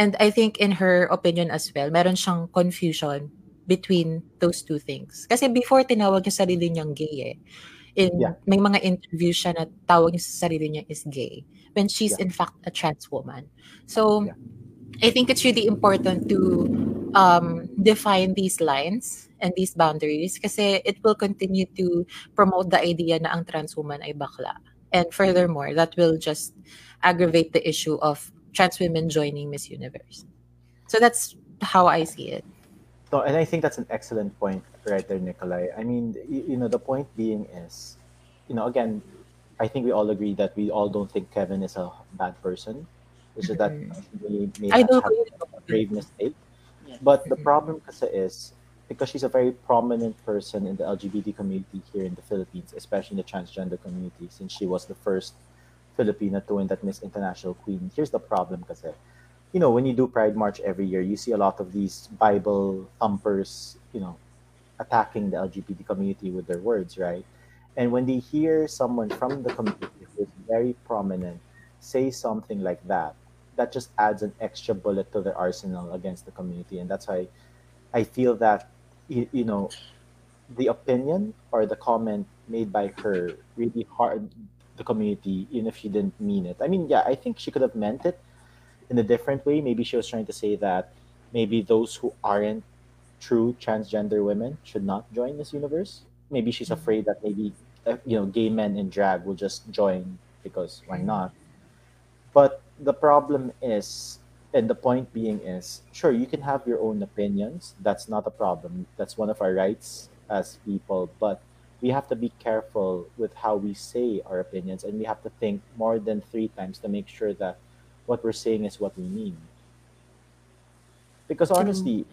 And I think in her opinion as well, meron siyang confusion between those two things. Kasi before, tinawag niya sarili niyang gay eh. May mga interview siya na tawag niya sa sarili niya is gay when she's in fact a trans woman. So I think it's really important to define these lines and these boundaries kasi it will continue to promote the idea na ang trans woman ay bakla. And furthermore, that will just aggravate the issue of trans women joining Miss Universe. So that's how I see it. No, and I think that's an excellent point right there, Nicolai. I mean, you know, the point being is, you know, again, I think we all agree that we all don't think Kevin is a bad person, which is that we may have a grave mistake. Yeah. But the problem is, because she's a very prominent person in the LGBT community here in the Philippines, especially in the transgender community, since she was the first Filipina to win that Miss International Queen. Here's the problem kasi, you know, when you do Pride March every year, you see a lot of these Bible thumpers, you know, attacking the LGBT community with their words, right? And when they hear someone from the community who is very prominent say something like that, that just adds an extra bullet to their arsenal against the community. And that's why I feel that, you know, the opinion or the comment made by her really harmed the community, even if she didn't mean it. I mean, yeah, I think she could have meant it in a different way. Maybe she was trying to say that maybe those who aren't true transgender women should not join Miss Universe. Maybe she's afraid that maybe, you know, gay men in drag will just join because why not? But the problem is, and the point being is, sure, you can have your own opinions. That's not a problem. That's one of our rights as people. But we have to be careful with how we say our opinions. And we have to think more than 3 times to make sure that what we're saying is what we mean. Because honestly,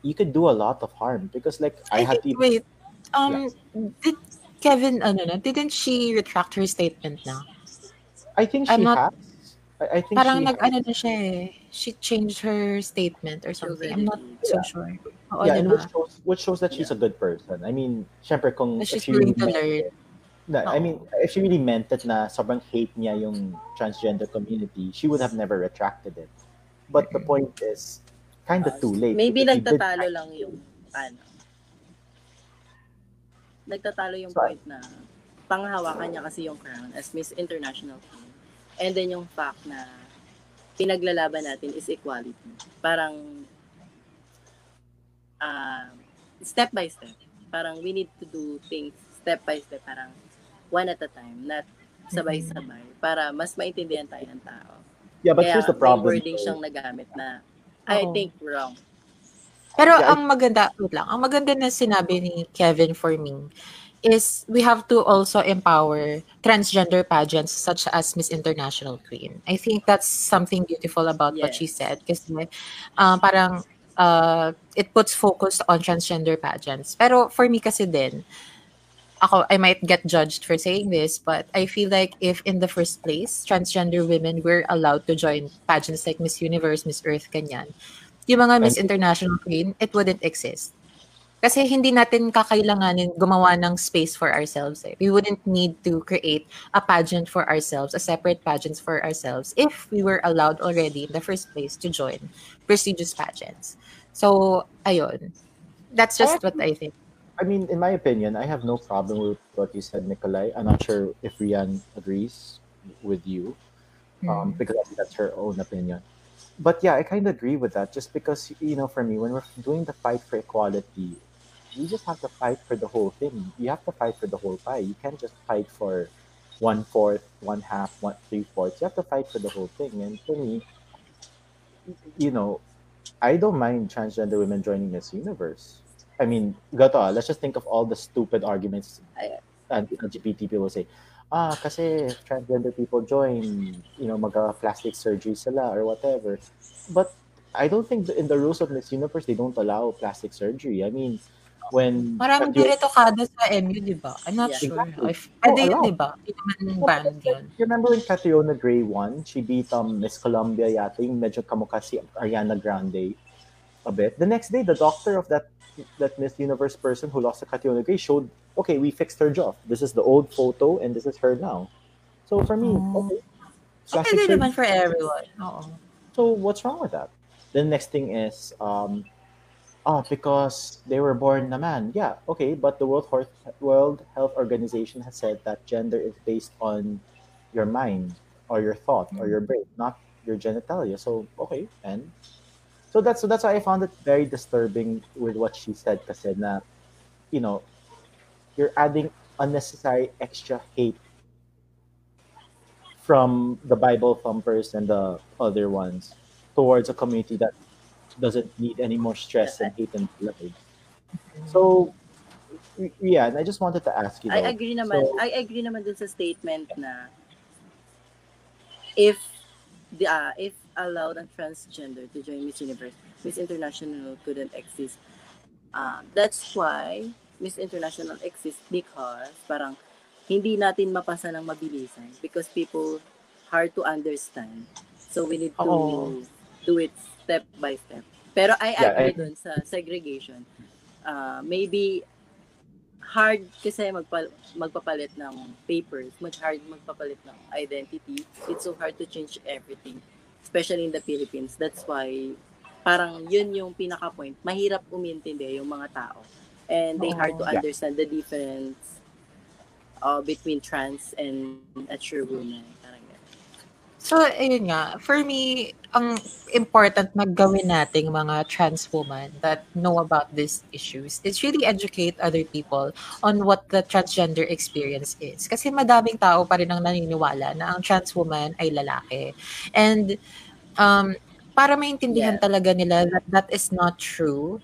you could do a lot of harm. Because like I had to... Wait, did Kevin, didn't she retract her statement now? I think she has. I think parang she, she changed her statement or something. I'm not so sure. Oh, yeah, and which shows that she's a good person. I mean, syempre kung if she really meant it, I mean, if she really meant it na sobrang hate niya yung transgender community, she would have never retracted it. But the point is, kind of too late. Maybe nagtatalo lang yung ano. Nagtatalo yung point na panghawakan niya kasi yung crown as Miss International Queen. And then yung fact na pinaglalaban natin is equality. Parang step by step. Parang we need to do things step by step. Parang one at a time. Not sabay-sabay. Para mas maintindihan tayo ng tao. Yeah, but kaya here's the problem. Kaya wording siyang nagamit na I think wrong. Pero ang maganda, ang maganda na sinabi ni Kevin for me is we have to also empower transgender pageants such as Miss International Queen. I think that's something beautiful about what she said kasi parang it puts focus on transgender pageants. Pero for me kasi din, ako, I might get judged for saying this, but I feel like if in the first place, transgender women were allowed to join pageants like Miss Universe, Miss Earth, ganyan, yung mga Miss International Queen, it wouldn't exist. Kasi hindi natin kakailanganin gumawa ng space for ourselves. Eh. We wouldn't need to create a pageant for ourselves, a separate pageant for ourselves, if we were allowed already in the first place to join prestigious pageants. So, ayun. That's just what I think. I mean, in my opinion, I have no problem with what you said, Nicolai. I'm not sure if Rian agrees with you, because I think that's her own opinion. But yeah, I kind of agree with that, just because, you know, for me, when we're doing the fight for equality, you just have to fight for the whole thing. You have to fight for the whole pie. You can't just fight for 1/4, 1/2, 3/4. You have to fight for the whole thing. And for me, you know, I don't mind transgender women joining this universe. I mean, gato, let's just think of all the stupid arguments LGBT people say. Kasi transgender people join, you know, mag-plastic surgery sila or whatever. But I don't think in the rules of Miss Universe, they don't allow plastic surgery. I mean, when... Maraming diretokada sa MU, di ba? I'm not sure. Pwede yun, di ba? You remember when Catriona Gray won? She beat Miss Colombia yata, yung medyo kamukha si Ariana Grande a bit. The next day, the doctor of that Miss Universe person who lost to Catriona Gray showed, okay, we fixed her job. This is the old photo and this is her now. So for me, okay naman for everyone. So what's wrong with that? The next thing is, because they were born a man. Yeah, okay, but the World Health Organization has said that gender is based on your mind or your thought or your brain, not your genitalia. So, okay, and so that's why I found it very disturbing with what she said, kasi na, you know, you're adding unnecessary extra hate from the Bible thumpers and the other ones towards a community that doesn't need any more stress and hate and blood. So, yeah, and I just wanted to ask you. I agree naman dun sa statement na if allowed a transgender to join Miss Universe, Miss International couldn't exist. That's why Miss International exists, because parang hindi natin mapasa ng mabilisan because people hard to understand. So we need to do it step by step. Pero I agree dun sa segregation. maybe hard kasi magpapalit ng papers, hard magpapalit ng identity. It's so hard to change everything, especially in the Philippines. That's why parang yun yung pinaka-point. Mahirap umintindi yung mga tao. And they hard to understand the difference between trans and mature women. So, ayun nga. For me, ang important na gawin nating mga trans women that know about these issues is really educate other people on what the transgender experience is. Kasi madaming tao pa rin ang naniniwala na ang trans woman ay lalaki. And para maintindihan talaga nila that that is not true,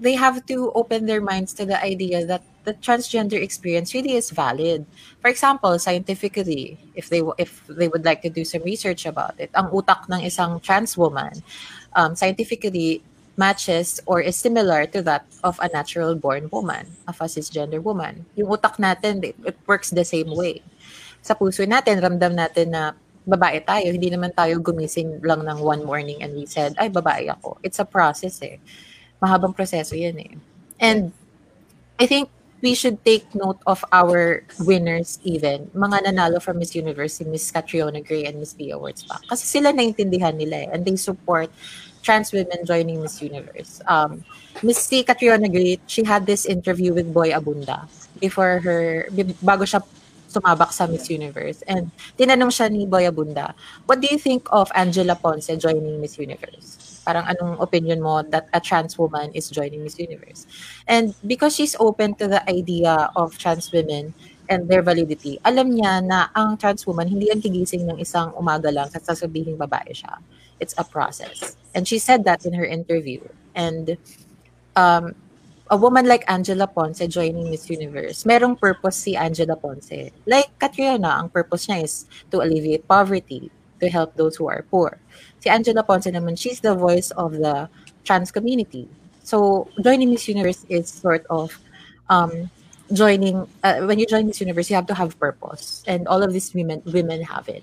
they have to open their minds to the idea that the transgender experience really is valid. For example, scientifically, if they would like to do some research about it, ang utak ng isang trans woman scientifically matches or is similar to that of a natural-born woman, of a cisgender woman. Yung utak natin, it works the same way. Sa puso natin, ramdam natin na babae tayo, hindi naman tayo gumising lang ng one morning and we said, ay, babae ako. It's a process eh. Mahabang proseso yan eh. And I think we should take note of our winners even, mga nanalo from Miss Universe, Miss Catriona Gray and Miss Pia Wurtzbach. Kasi sila naintindihan nila eh, and they support trans women joining Miss Universe. Miss Catriona Gray, she had this interview with Boy Abunda before her, bago siya sumabak sa Miss Universe. And tinanong siya ni Boy Abunda, what do you think of Angela Ponce joining Miss Universe? Parang anong opinion mo that a trans woman is joining Miss Universe? And because she's open to the idea of trans women and their validity, alam niya na ang trans woman hindi yan gigising ng isang umaga lang at sasabihin babae siya. It's a process. And she said that in her interview. And a woman like Angela Ponce joining Miss Universe, merong purpose si Angela Ponce. Like Catriona, ang purpose niya is to alleviate poverty, to help those who are poor. Si Angela Ponce naman, she's the voice of the trans community. So joining Miss Universe is sort of joining. When you join Miss Universe, you have to have purpose, and all of these women have it.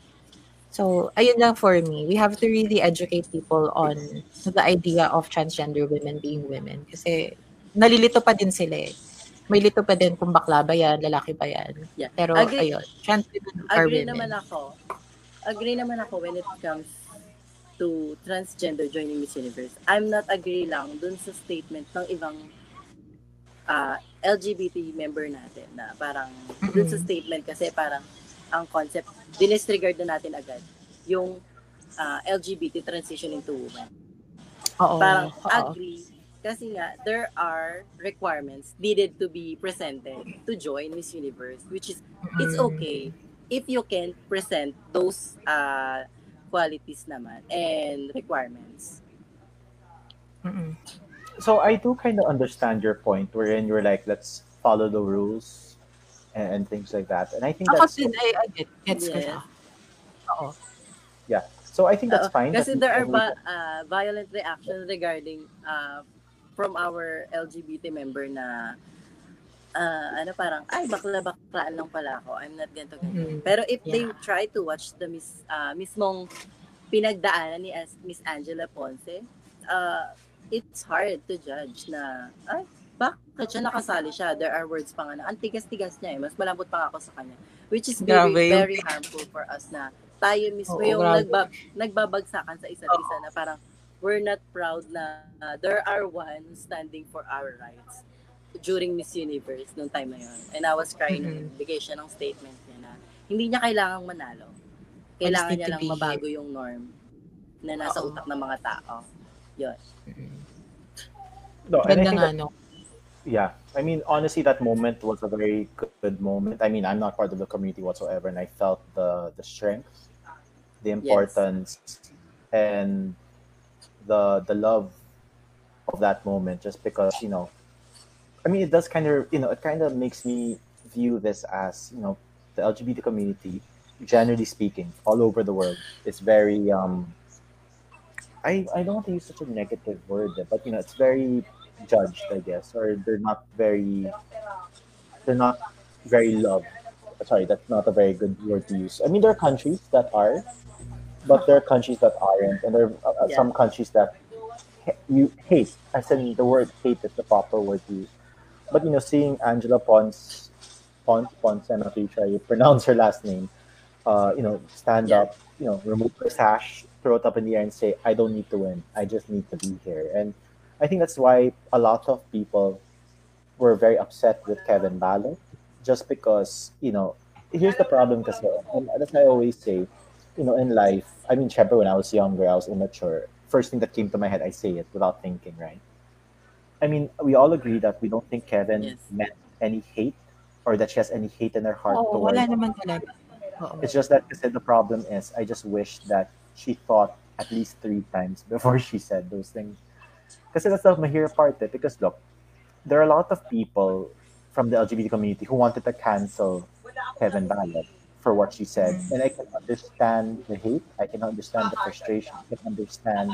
So ayun lang for me. We have to really educate people on the idea of transgender women being women, kasi nalilito pa din sila eh. May lito pa din kung bakla ba yan, lalaki ba yan. Yeah. Pero agree, ayun, trans women are women. Agree naman ako when it comes to transgender joining Miss Universe. I'm not agree lang dun sa statement ng ibang LGBT member natin na parang dun sa statement kasi parang ang concept, disregard na natin agad yung LGBT transition into woman. Uh-oh. Parang agree kasi nga there are requirements needed to be presented to join Miss Universe, which is it's okay if you can present those qualities naman and requirements. Mm-mm. So I do kind of understand your point wherein you're like, let's follow the rules and things like that. And I think that's... Yeah. So I think that's fine. Because there are violent reactions regarding from our LGBT member na parang, ay, bakla-baklaan lang pala ako. I'm not ganito. Pero if they try to watch the mismong pinagdaanan ni Miss Angela Ponce, it's hard to judge na, ay, bakit siya nakasali siya? There are words pa nga na, ang tigas-tigas niya eh. Mas malambot pa ako sa kanya. Which is very, very harmful for us na tayo mismo yung nagbabagsakan sa isa't isa na parang, we're not proud na there are one standing for our rights during Miss Universe noong time na yun. And I was crying nung bigay siya ng statement niya na hindi niya kailangang manalo. Kailangan niya lang mabago yung norm na nasa utak ng mga tao. Yun. No, and I think that, yeah. I mean, honestly, that moment was a very good moment. I mean, I'm not part of the community whatsoever and I felt the strength, the importance, and the love of that moment just because, you know, I mean, it does kind of, you know, it kind of makes me view this as, you know, the LGBT community, generally speaking, all over the world, is very, I don't want to use such a negative word, but, you know, it's very judged, I guess, or they're not very loved. Sorry, that's not a very good word to use. I mean, there are countries that are, but there are countries that aren't, and there are some countries that you hate. I said the word hate is the proper word to use. But, you know, seeing Angela Ponce, I'm not sure how you pronounce her last name, you know, stand up, you know, remove her sash, throw it up in the air and say, I don't need to win. I just need to be here. And I think that's why a lot of people were very upset with Kevin Balot, just because, you know, here's the problem, because that's what I always say, you know, in life, I mean, Shepard, when I was younger, I was immature. First thing that came to my head, I say it without thinking, right? I mean, we all agree that we don't think Kevin meant any hate, or that she has any hate in her heart towards her. It's just that the problem is, I just wish that she thought at least 3 times before she said those things. Kasi that's the mahirap part, eh? Because look, there are a lot of people from the LGBT community who wanted to cancel Kevin Balot for what she said. And I can understand the hate. I can understand the frustration. I can understand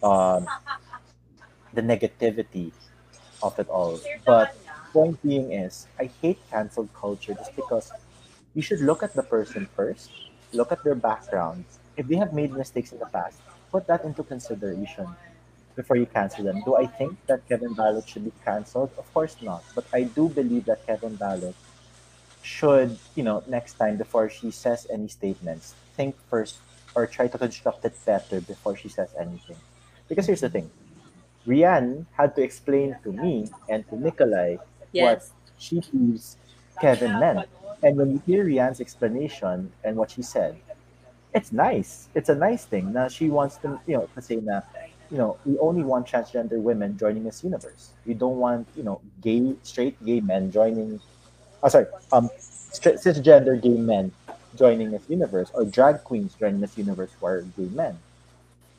the negativity of it all. But point being is, I hate cancel culture just because you should look at the person first, look at their background. If they have made mistakes in the past, put that into consideration before you cancel them. Do I think that Kevin Balot should be canceled? Of course not. But I do believe that Kevin Balot should, you know, next time before she says any statements, think first or try to construct it better before she says anything. Because here's the thing. Rian had to explain to me and to Nicolai what she believes Kevin meant. And when you hear Rian's explanation and what she said, it's nice. It's a nice thing. Now she wants to, you know, to say that, you know, we only want transgender women joining Miss Universe. We don't want, you know, straight gay men joining, cisgender gay men joining Miss Universe, or drag queens joining Miss Universe who are gay men.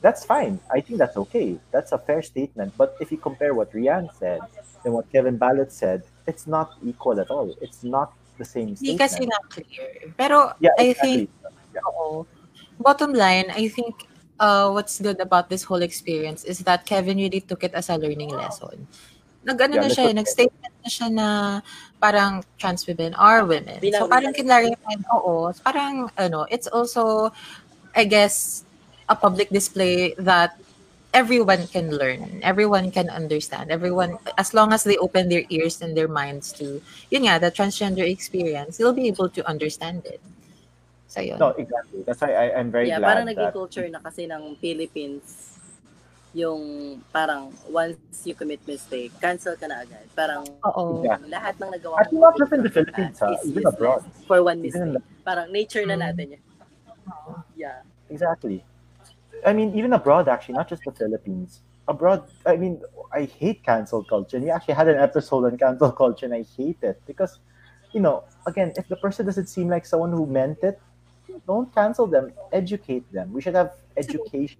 That's fine. I think that's okay. That's a fair statement. But if you compare what Rian said and what Kevin Balot said, it's not equal at all. It's not the same statement. Because it's not clear. Pero I think, bottom line, I think what's good about this whole experience is that Kevin really took it as a learning lesson. Nag-statement na siya na parang trans women are women. So parang kinlarihan, parang ano, it's also, I guess, a public display that everyone can learn, everyone can understand, everyone, as long as they open their ears and their minds to, yun nga, the transgender experience, they'll be able to understand it. So yun. No, exactly. That's why I'm very glad parang naging culture na kasi ng Philippines. Yung parang once you commit mistake, cancel ka na agad. Parang lahat ng nagawa ko not just in the Philippines, even abroad. For one mistake. Parang nature na natin yun. Yeah. Exactly. I mean, even abroad actually, not just the Philippines. Abroad, I mean, I hate cancel culture. And we actually had an episode on cancel culture and I hate it. Because, you know, again, if the person doesn't seem like someone who meant it, don't cancel them. Educate them. We should have education.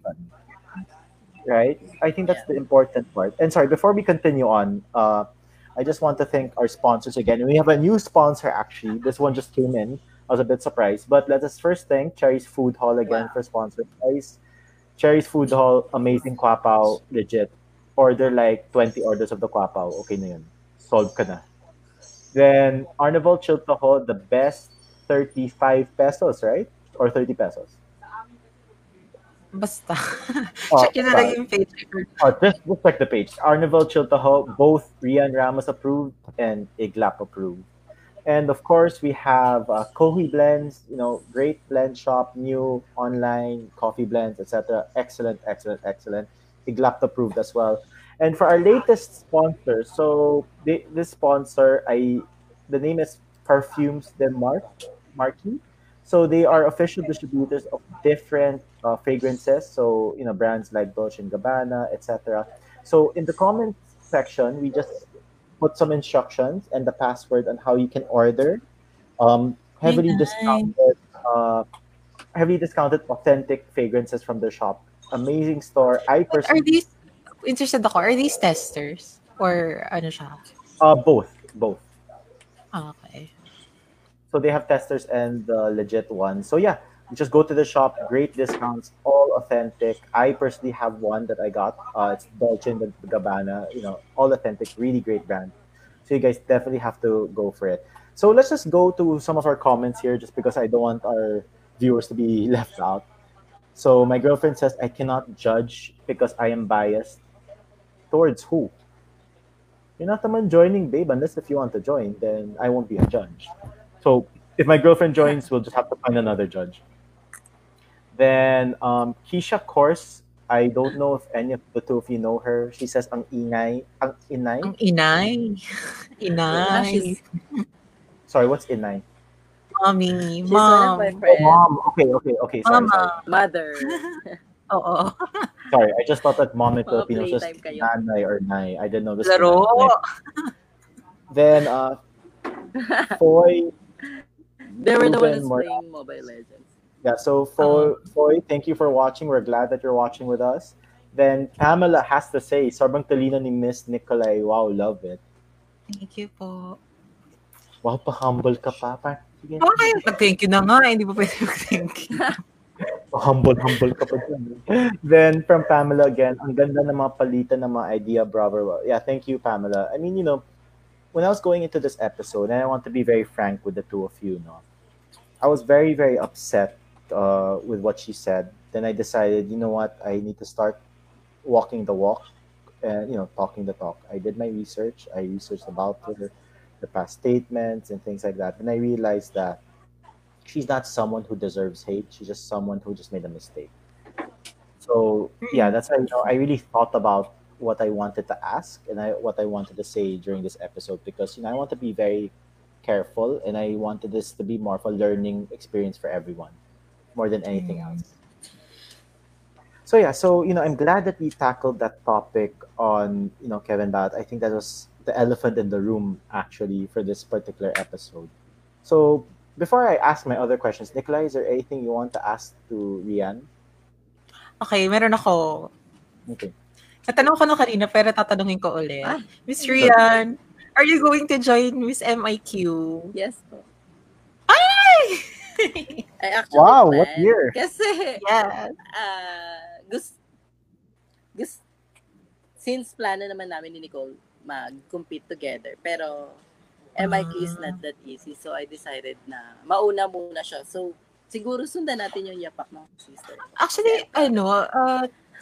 Right? I think that's the important part. And sorry, before we continue on, I just want to thank our sponsors again. We have a new sponsor, actually. This one just came in. I was a bit surprised. But let us first thank Cherry's Food Hall again for sponsoring. Cherry's Food Hall, amazing kwapao, legit. Order like 20 orders of the kwapao. Okay na yun. Solve ka na. Then, Arnibal Choc Taho, the best 35 pesos, right? Or 30 pesos? Basta. Check yun na lang yung page. Just check the page. Arnibal Choc Taho, both Rian Ramos approved and Iglap approved. And of course, we have Kohi Blends, you know, great blend shop, new online coffee blends, etc. Excellent, excellent, excellent. Iglap approved as well. And for our latest sponsor, so this sponsor, the name is Perfumes Demarquee. So they are official distributors of different fragrances. So, you know, brands like Dolce & Gabbana, etc. So in the comment section, we just put some instructions and the password on how you can order heavily discounted authentic fragrances from their shop. Amazing store. I personally... Are these testers? Or ano siya? Both. Okay. So they have testers and the legit ones. So yeah, just go to the shop. Great discounts, all authentic. I personally have one that I got. It's Dolce & Gabbana. You know, all authentic, really great brand. So you guys definitely have to go for it. So let's just go to some of our comments here, just because I don't want our viewers to be left out. So my girlfriend says I cannot judge because I am biased. Towards who? You're not the one joining, babe, unless if you want to join, then I won't be a judge. So if my girlfriend joins, we'll just have to find another judge. Then Keisha Corse, I don't know if any of the two of you know her. She says, ang ingay. Ang inay? Ang inay. Inay. Sorry, what's inay? Mommy. She's mom. One of my friends. Oh, mom. Okay. Sorry, Mother. Oh. Sorry, I just thought that mom in Filipino was just nanay or nai. I didn't know this. Then, Foy. They were the ones playing Mobile Legends. Yeah, so Foy, thank you for watching. We're glad that you're watching with us. Then Pamela has to say, sobrang talino ni Miss Nicolai. Wow, love it. Thank you po. Wow, pa-humble ka pa. Okay, thank you na nga. Hindi pa pwede mag-thank you. Humble ka pa dyan. Then from Pamela again, ang ganda ng mga palitan ng mga idea, bravo. Yeah, thank you, Pamela. I mean, you know, when I was going into this episode, and I want to be very frank with the two of you, no? I was very, very upset with what she said. Then I decided, you know what, I need to start walking the walk and, you know, talking the talk. I did my research. I researched about her, the past statements and things like that. And I realized that she's not someone who deserves hate. She's just someone who just made a mistake. So yeah, that's why, you know, I really thought about what I wanted to ask and what I wanted to say during this episode, because, you know, I want to be very careful and I wanted this to be more of a learning experience for everyone, more than anything else. So yeah, so, you know, I'm glad that we tackled that topic on, you know, Kevin Balot. I think that was the elephant in the room, actually, for this particular episode. So before I ask my other questions, Nicolai, is there anything you want to ask to Rian? Okay, meron ako. Okay. Natanong ko na kanina, pero tatanungin ko ulit. Miss Rian, are you going to join Miss MIQ? Yes po. Ay! I actually wow, planned. What year? Kasi, yeah. Since plano naman namin ni Nicole mag-compete together, pero MIQ is not that easy, so I decided na mauna muna siya. So, siguro sundan natin yung yapak ng sister. Actually, ano,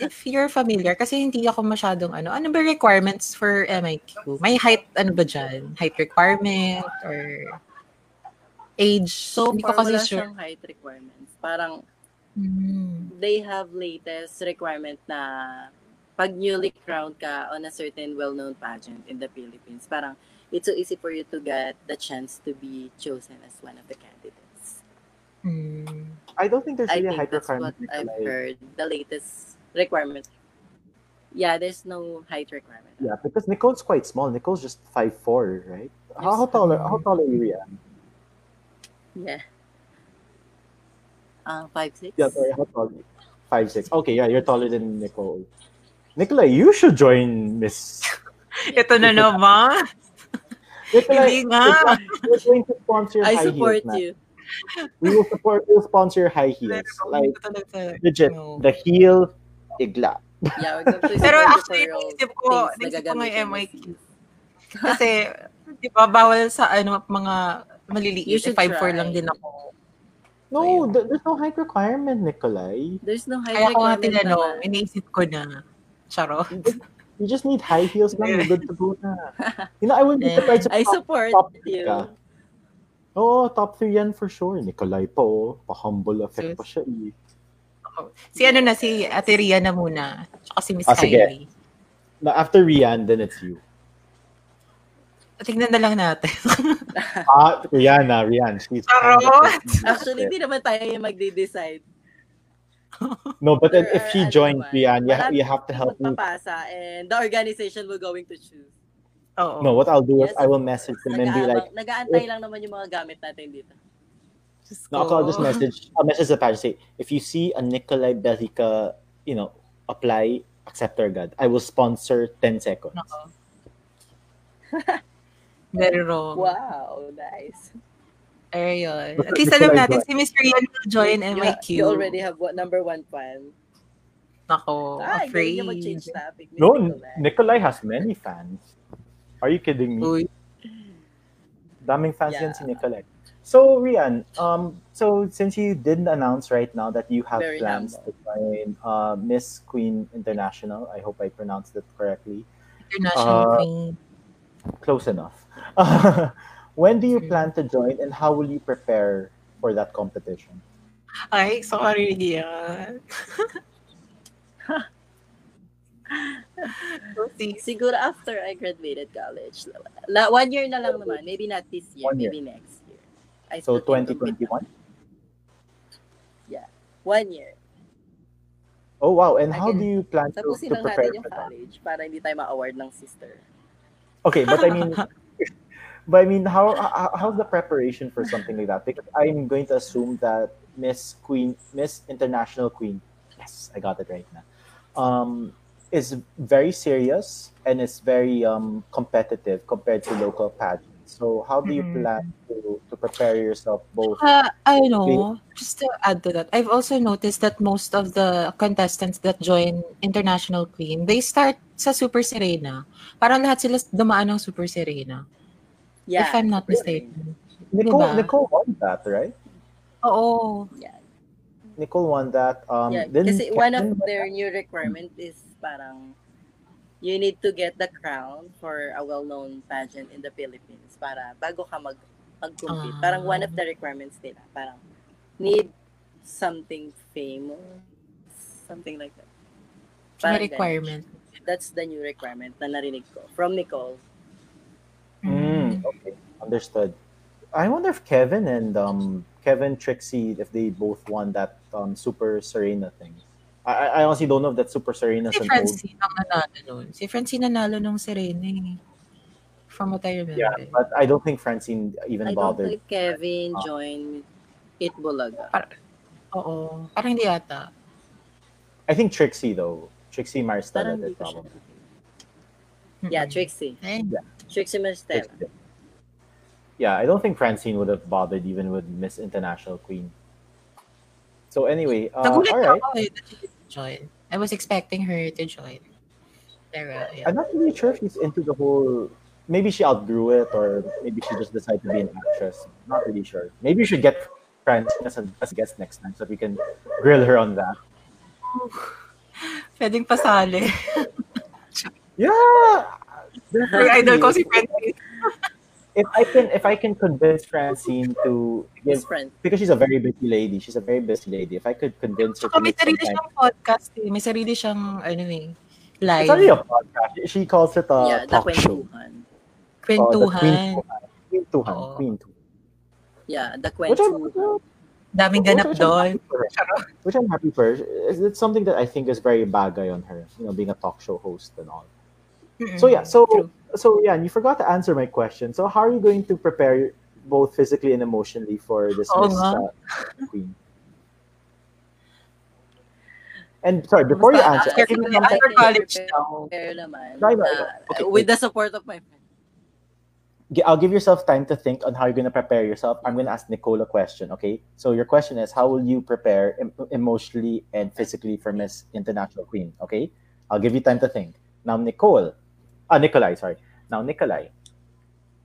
if you're familiar, kasi hindi ako masyadong ano ba requirements for MIQ? May height, ano ba dyan? Height requirement or age. So, hindi ko kasi sure. Siyang height requirements. Parang, they have latest requirement na pag newly crowned ka on a certain well-known pageant in the Philippines, parang it's so easy for you to get the chance to be chosen as one of the candidates. I don't think there's really a height requirement. I think that's what I've heard, the latest requirement. Yeah, there's no height requirement. Yeah, because Nicole's quite small. Nicole's just 5'4", right? How tall are you, Rian? Yeah. 5'6". Yeah, sorry, how tall? 5'6". Okay, yeah, you're taller than Nicole. Nicolai, you should join Miss. Ito na naman. Nicolai, we're going to sponsor your high heels. I support you. We'll sponsor your high heels. Like, legit, no. The heel, igla. Yeah, we're going to pero actually, naisip ko may MIQ. Kasi, di ba, bawal sa mga maliliit. 5'4 lang din ako. No, there's no height requirement, Nicolai. There's no height requirement. Kaya ko nga iniisip ko na. Charo. You just need high heels lang. You're good to go na. You know, I wouldn't be surprised if I support you. Oh, top 3 yan for sure. Nicolai po. Pa-humble effect pa siya. Eh. Si Ate Rian na muna. Tsaka si Miss Kylie. Now, after Rian, then it's you. Tignan na lang natin. Rian. Actually, hindi naman tayo yung magde-decide. No, but then if she joins, Rian, you have to help me. And the organization we're going to choose. Uh-oh. No, what I'll do is I will message them and be like, nag-aantay lang naman yung mga gamit natin dito. No, I'll just message. I'll message the page, say, if you see a Nicolai Belica, you know, apply, accept her God. I will sponsor 10 seconds. Uh-oh. Very wrong. Wow, nice. Ayun. At least alam natin si Miss Rian will join MIQ. You already have what #1 fan. Nako, afraid. No, Nicolai has many fans. Are you kidding me? Uy. Daming fans yan si Nicolai. So Rian, so since you didn't announce right now that you have Very plans humble. To join Miss Queen International, I hope I pronounced it correctly. International Queen. Close enough. When do you plan to join, and how will you prepare for that competition? Ay, sorry, Rian. Siguro after I graduated college. 1 year na lang naman. Maybe not this year. Maybe next year. So 2021? Yeah. 1 year. Oh, wow. And how do you plan to prepare for that? College para hindi tayo ma-award ng sister. Okay, but I mean... But I mean, how's the preparation for something like that? Because I'm going to assume that Miss International Queen, yes, I got it right now, is very serious and is very competitive compared to local pageants. So how do you plan to prepare yourself both? I don't know. Just to add to that, I've also noticed that most of the contestants that join International Queen, they start sa Super Serena. Parang lahat sila dumaan ng Super Serena. Yeah. If I'm not mistaken. Nicole won that, right? Oh, yeah. Nicole won that. Because one of their new requirement is parang you need to get the crown for a well-known pageant in the Philippines para bago ka mag-compete. Parang one of the requirements nila. Parang need something famous. Something like that. Parang the requirement. That's the new requirement na narinig ko from Nicole. Okay, understood. I wonder if Kevin and Trixie, if they both won that Super Serena thing. I honestly don't know if that Super Serena is Francine nanalo nung Serena. From what I remember. Yeah, but I don't think Francine even bothered. I don't think Kevin joined It Bulaga. Parang hindi yata. I think Trixie though. Trixie Maristella did probably. Yeah, Trixie. Yeah. Trixie Maristella. Yeah, I don't think Francine would have bothered even with Miss International Queen. So anyway, all right. I was expecting her to join. I'm not really sure if she's into the whole... Maybe she outgrew it, or maybe she just decided to be an actress. I'm not really sure. Maybe you should get Francine as a guest next time so we can grill her on that. Pwedeng pasali. Yeah! Idol ko si Francine. If I can convince Francine to give, because she's a very busy lady. If I could convince her to make some time. May sarili siyang live. It's already a podcast. She calls it a talk show. Kwentuhan. Kwentuhan. Yeah, the Kwentuhan. Daming ganap doon. Which I'm happy for. It's something that I think is very bagay on her, being a talk show host and all. So yeah, and you forgot to answer my question. So how are you going to prepare both physically and emotionally for this Miss Queen? And sorry, before you answer, I think after college now. Okay, with the support of my friend. I'll give yourself time to think on how you're going to prepare yourself. I'm going to ask Nicole a question, okay? So your question is, how will you prepare emotionally and physically for Miss International Queen, okay? I'll give you time to think. Now, Nicolai.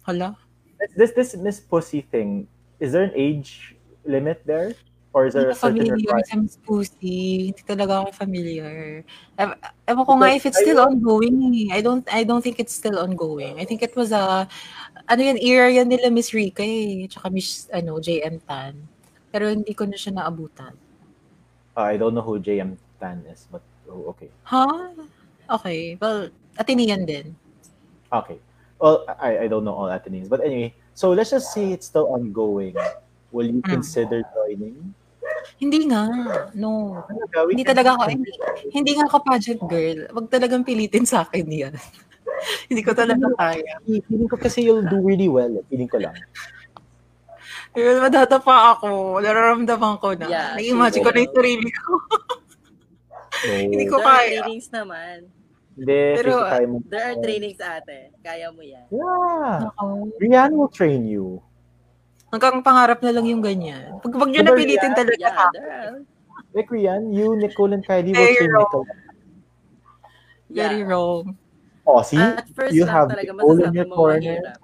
Hello? This Miss Pussy thing, is there an age limit there? Or is there a certain requirement? Hindi Miss Pussy. Hindi talaga ako familiar. Ewan ko nga if it's still ongoing. I don't think it's still ongoing. I think it was era yan nila Miss Rika eh. Tsaka Miss, JM Tan. Pero hindi ko na siya naabutan. I don't know who JM Tan is, but okay. Huh? Okay, well, Atenean din. Okay. Well, I don't know all Ateneans. But anyway, so let's just say it's still ongoing. Will you consider joining? Hindi nga. No. Hindi talaga ako. Hindi nga ako pageant girl. Wag talagang pilitin sa akin yan. Hindi ko talaga kaya. Feeling ko kasi you'll do really well. Feeling ko lang. Well, madadapa ako. Nararamdaman ko na. Yeah, na-imagine ko na yung sarili ko. Hindi ko kaya. Trainings naman. Pero there are trainings ate. Kaya mo yan. Yeah. Rian will train you. Hanggang pangarap na lang yung ganyan. Pag nyo napilitin talaga like Rian, you, Nicole, and Kylie will train Nicole. Very wrong. Oh, see? At first you have Nicole in your corner.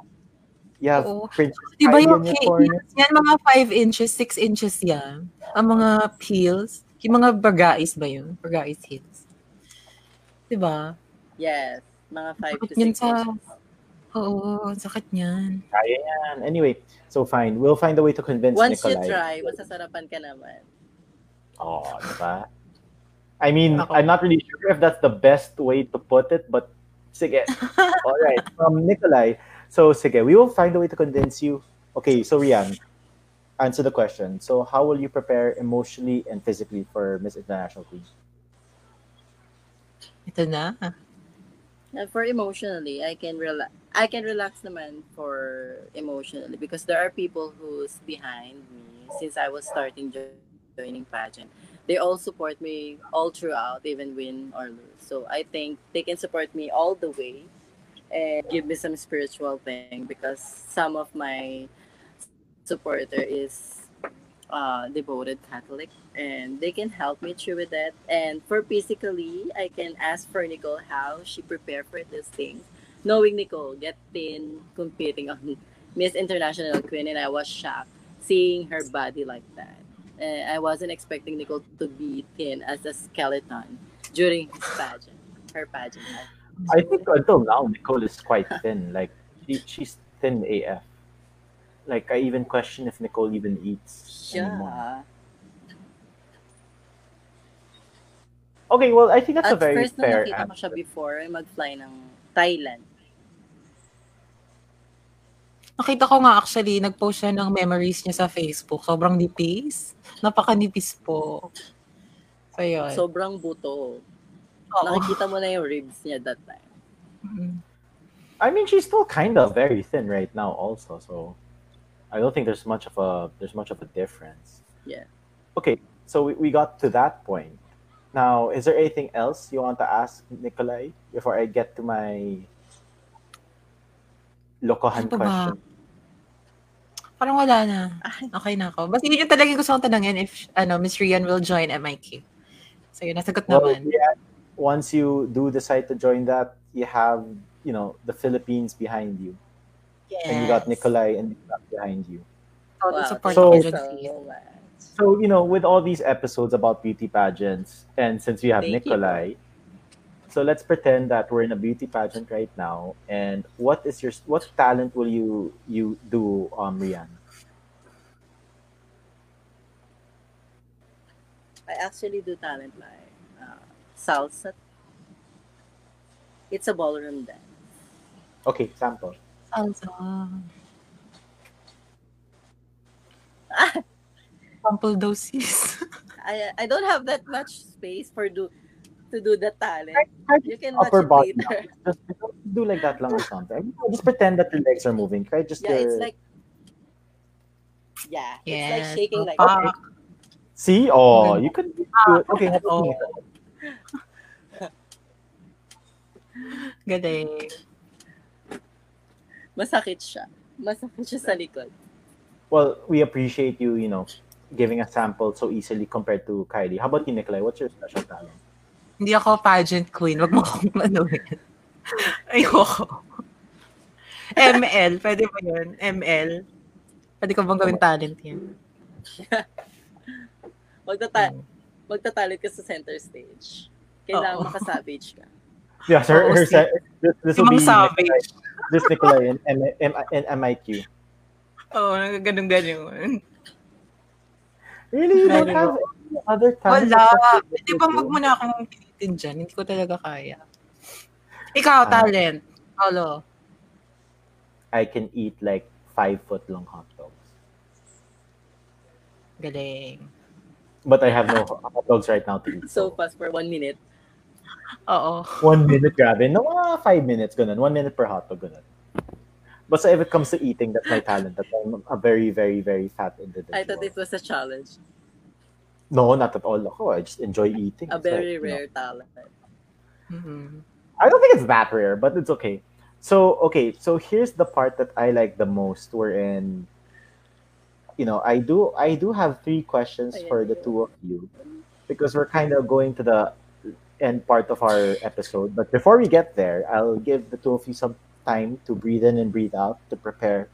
You have princess. Diba yung yan, mga 5 inches, 6 inches yan. Ang mga heels. Yung mga bagais ba yun? Bagais heels. Diba? Yes. Mga 5 to 6 inches. Oo, sakit niyan. Kaya yan. Anyway, so fine. We'll find a way to convince Nicolai. Once you try, masasarapan ka naman. Oh, diba? I mean, okay. I'm not really sure if that's the best way to put it, but sige. All right, from Nicolai. So sige, we will find a way to convince you. Okay, so Rian, answer the question. So how will you prepare emotionally and physically for Miss International Queen? Ito na. For emotionally, I can relax naman for emotionally because there are people who's behind me since I was starting joining pageant. They all support me all throughout, even win or lose. So I think they can support me all the way and give me some spiritual thing because some of my supporter is devoted Catholic and they can help me through with that. And for physically, I can ask for Nicole how she prepared for this thing. Knowing Nicole get thin competing on Miss International Queen, and I was shocked seeing her body like that. I wasn't expecting Nicole to be thin as a skeleton during his pageant, her pageant. I think until now Nicole is quite thin. Like she's thin AF. Like, I even question if Nicole even eats anymore. Okay, well, I think that's a very fair answer. At first, nakita ko siya before, mag-fly ng Thailand. Nakita ko nga actually, nag-post siya ng memories niya sa Facebook. Sobrang nipis. Napakanipis po. So, yun. Sobrang buto. Oh. Nakikita mo na yung ribs niya that time. Mm-hmm. I mean, she's still kind of very thin right now also, so... I don't think there's much of a difference. Yeah. Okay, so we got to that point. Now, is there anything else you want to ask Nicolai before I get to my lokohan question? Parang wala na. Okay na ako. Basta yun yung talagang gusto kong tanungin if Miss Rian will join MIQ. So yun, nasagot naman. Yeah, once you do decide to join that, you have, the Philippines behind you. Yes. And you got Nicolai and Dilat behind you. Wow. So with all these episodes about beauty pageants, and since we have Nicolai, so let's pretend that we're in a beauty pageant right now. And what talent will you do, Rian? I actually do talent like salsa. It's a ballroom dance. Okay, sample. Sample doses. I don't have that much space to do the talent. You can watch it later. Just do like that lang or something. Just pretend that the legs are moving. Right? Just it's like it's like shaking like that. Okay. See, you can do it. Okay. Galing. Masakit siya sa likod. Well, we appreciate you, giving a sample so easily compared to Kylie. How about you, Nicolai? What's your special talent? Hindi ako pageant queen. Wag mo akong manuhin. Ayoko. ML. Pwede ba yun? ML. Pwede ko bang gawin talent yun? Magtatalit ka sa center stage. Kailangan makasavage ka. Yeah, sir. This will be savage. This Nicolai and MIQ. Oh, ganun. Really? You don't have any other talent? Wala. Hindi ba magmuna akong pilitin dyan? Hindi ko talaga kaya. Ikaw, talent. Hello. I can eat like 5-foot-long hot dogs. Galing. But I have no hot dogs right now to eat. So fast for 1 minute. Uh-oh. 1 minute, grabe. No, 5 minutes, ganun. 1 minute per hot dog, ganun. But if it comes to eating, that's my talent. That I'm a very, very, very fat individual. I thought it was a challenge. No, not at all. Ako, I just enjoy eating. A very rare talent. Mm-hmm. I don't think it's that rare, but it's okay. So here's the part that I like the most. We're in, I do have 3 questions for the 2 of you because we're kind of going to the end part of our episode. But before we get there, I'll give the 2 of you some time to breathe in and breathe out to prepare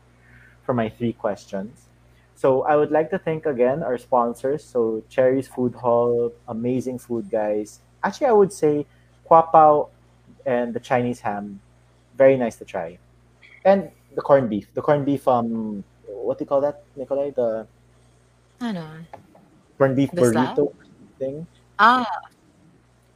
for my three questions. So I would like to thank again our sponsors. So Cherry's Food Hall, amazing food, guys. Actually, I would say kwapao and the Chinese ham, very nice to try. And the corned beef. The corned beef, what do you call that, Nicolai? The I know. Corned beef the burrito slab? Thing. Ah,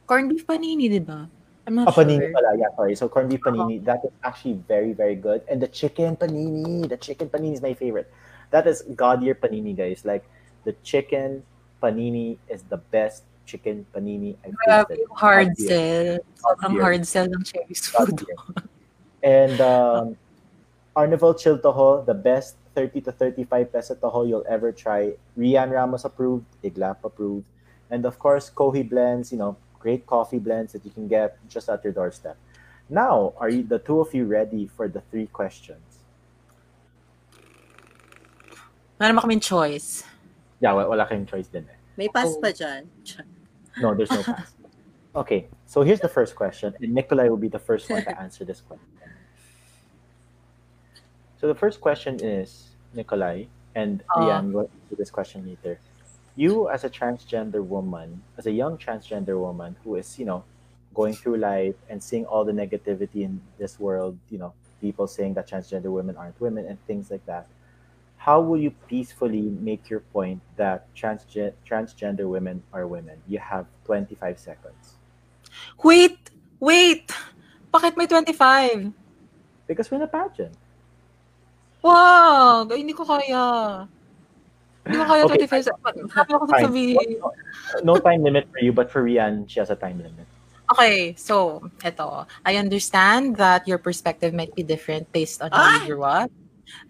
corned beef panini, diba? I'm not sure. Panini pala, yeah, sorry. So corned beef panini, that is actually very, very good. And the chicken panini is my favorite. That is God-tier panini, guys. Like, the chicken panini is the best chicken panini I've tasted. Hard sell. Ang hard sell ng Cherry's Food. And Arnibal Choc Taho, the best 30 to 35 peso taho you'll ever try. Rian Ramos approved, Iglap approved. And of course, Kohi Blends, you know, great coffee blends that you can get just at your doorstep. Now, are you, the two of you, ready for the three questions? Wala kaming choice. Yeah, wala kaming choice din eh. May pass pa dyan. No, there's no pass. Okay, so here's the first question, and Nicolai will be the first one to answer this question. So the first question is, Nicolai, and Rian will answer this question later. You, as a transgender woman, as a young transgender woman who is, you know, going through life and seeing all the negativity in this world, you know, people saying that transgender women aren't women and things like that, how will you peacefully make your point that transgender women are women? You have 25 seconds. Wait! Bakit may 25? Because we're in a pageant. Wow! Hindi ko kaya. Hindi ko kaya 25 seconds. No time limit for you, but for Rian, she has a time limit. Okay, so, eto. I understand that your perspective might be different based on who you are.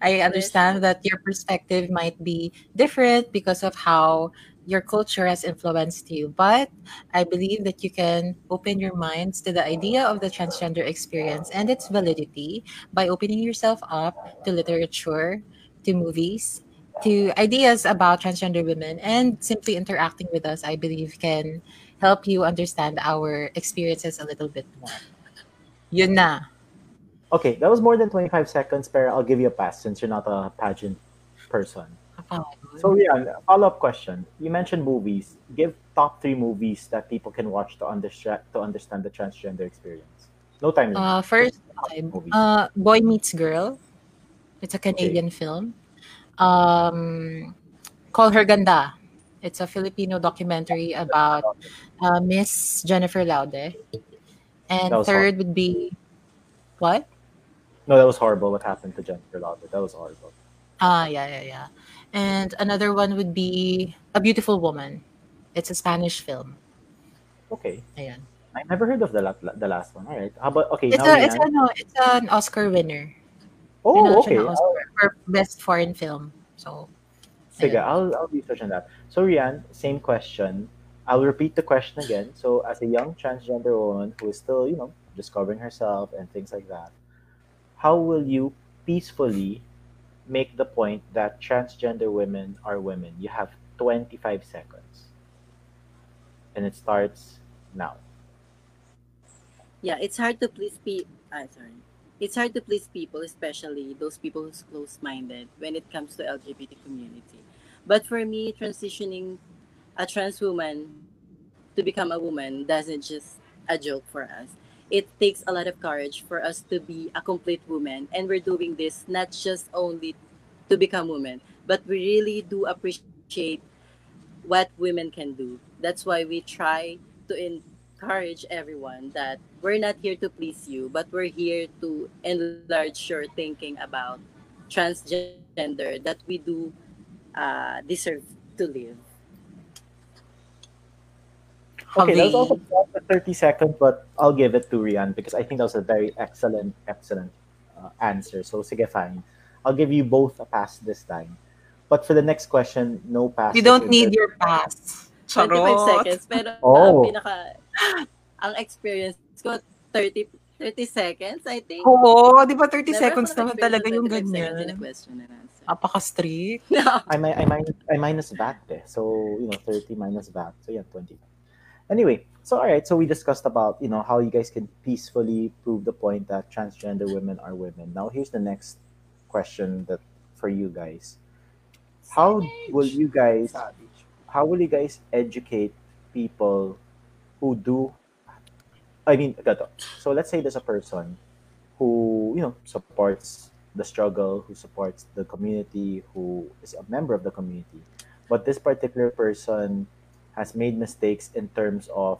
I understand that your perspective might be different because of how your culture has influenced you. But I believe that you can open your minds to the idea of the transgender experience and its validity by opening yourself up to literature, to movies, to ideas about transgender women, and simply interacting with us, I believe, can help you understand our experiences a little bit more. Yun na. Okay, that was more than 25 seconds, pero I'll give you a pass since you're not a pageant person. So yeah, follow-up question. You mentioned movies. Give top 3 movies that people can watch to understand the transgender experience. No time limit. First time, Boy Meets Girl. It's a Canadian film. Call Her Ganda. It's a Filipino documentary about Miss Jennifer Laude. And third would be... What? No, that was horrible what happened to Jennifer Laude. That was horrible. Yeah. And another one would be A Beautiful Woman. It's a Spanish film. Okay. Ayan. I never heard of the last one. All right. How about okay? It's an Oscar winner. Oh, okay. For best foreign film. So. Sige, I'll research on that. So Rian, same question. I'll repeat the question again. So as a young transgender woman who is still, you know, discovering herself and things like that, how will you peacefully make the point that transgender women are women? You have 25 seconds. And it starts now. Yeah, it's hard to please people. It's hard to please people, especially those people who's close-minded when it comes to LGBT community. But for me, transitioning a trans woman to become a woman doesn't just a joke for us. It takes a lot of courage for us to be a complete woman, and we're doing this not just only to become women, but we really do appreciate what women can do. That's why we try to encourage everyone that we're not here to please you, but we're here to enlarge your thinking about transgender, that we do deserve to live. Okay, that was also 30 seconds, but I'll give it to Rian because I think that was a very excellent answer. So, sige, fine. I'll give you both a pass this time. But for the next question, no pass. You don't need your pass. 25 seconds. Pero ang experience ko, 30 seconds, I think. Oo, di ba 30 seconds naman talaga yung ganyan. Apaka-strict. I minus VAT eh. So, you know, 30 minus VAT. So, yeah, 20. Anyway, so all right, so we discussed about, you know, how you guys can peacefully prove the point that transgender women are women. Now, here's the next question that for you guys. How will you guys educate people who do, I mean, so let's say there's a person who, you know, supports the struggle, who supports the community, who is a member of the community, but this particular person has made mistakes in terms of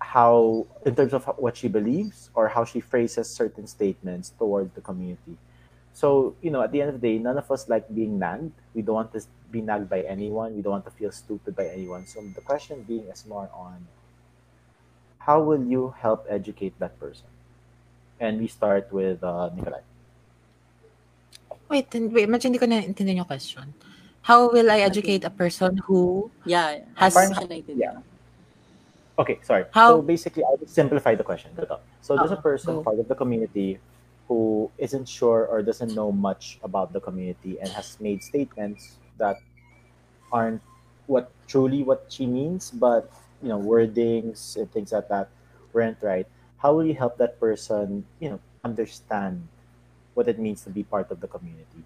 how, in terms of what she believes or how she phrases certain statements towards the community. So, you know, at the end of the day, none of us like being nagged. We don't want to be nagged by anyone. We don't want to feel stupid by anyone. So the question being is more on, how will you help educate that person? And we start with Nicolai. Wait, imagine hindi ko na-intindihan yung question. How will I educate a person who has... Yeah. Okay, sorry. So basically, I would simplify the question. So there's a person, part of the community, who isn't sure or doesn't know much about the community and has made statements that aren't truly what she means, but, you know, wordings and things like that weren't right. How will you help that person, you know, understand what it means to be part of the community?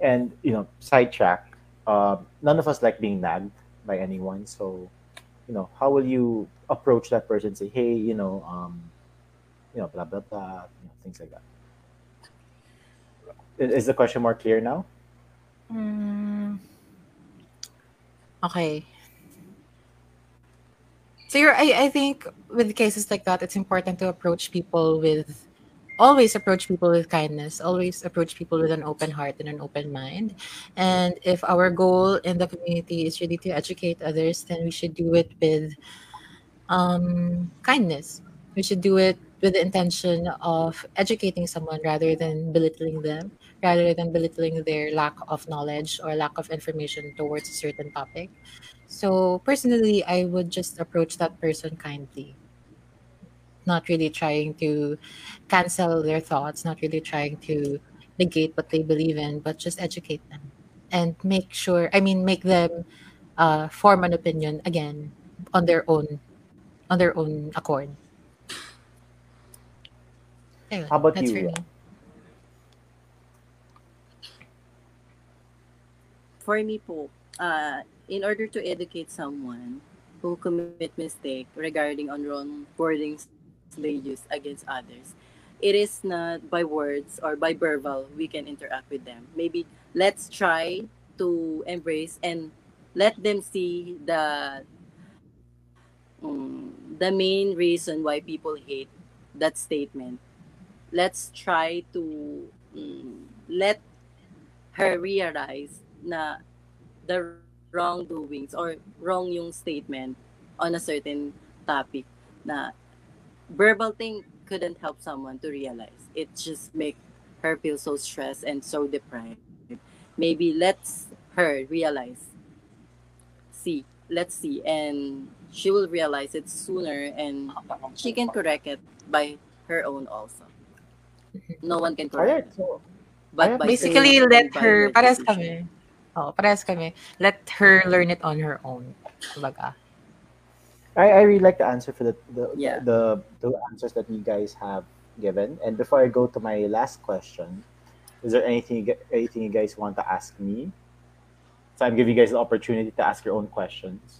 And, you know, sidetrack, none of us like being nagged by anyone. So, you know, how will you approach that person and say, hey, you know, blah, blah, blah, you know, things like that? Is the question more clear now? Okay. So I think with cases like that, it's important to always approach people with kindness, always approach people with an open heart and an open mind. And if our goal in the community is really to educate others, then we should do it with kindness. We should do it with the intention of educating someone rather than belittling them, rather than belittling their lack of knowledge or lack of information towards a certain topic. So personally, I would just approach that person kindly, not really trying to cancel their thoughts, not really trying to negate what they believe in, but just educate them and make them form an opinion again on their own accord. Anyway, how about you? For me po, in order to educate someone who commit mistake regarding on wrong wordings they use against others, it is not by words or by verbal we can interact with them. Maybe let's try to embrace and let them see the main reason why people hate that statement. Let's try to let her realize na the wrongdoings or wrong yung statement on a certain topic na verbal thing couldn't help someone to realize. It just make her feel so stressed and so deprived. Maybe let's her realize. Let's see. And she will realize it sooner and she can correct it by her own also. No one can correct it. So, but basically, let her, parehas kami. Let her learn it on her own. I really like the answer for the answers that you guys have given. And before I go to my last question, is there anything you guys want to ask me? So I'm giving you guys the opportunity to ask your own questions.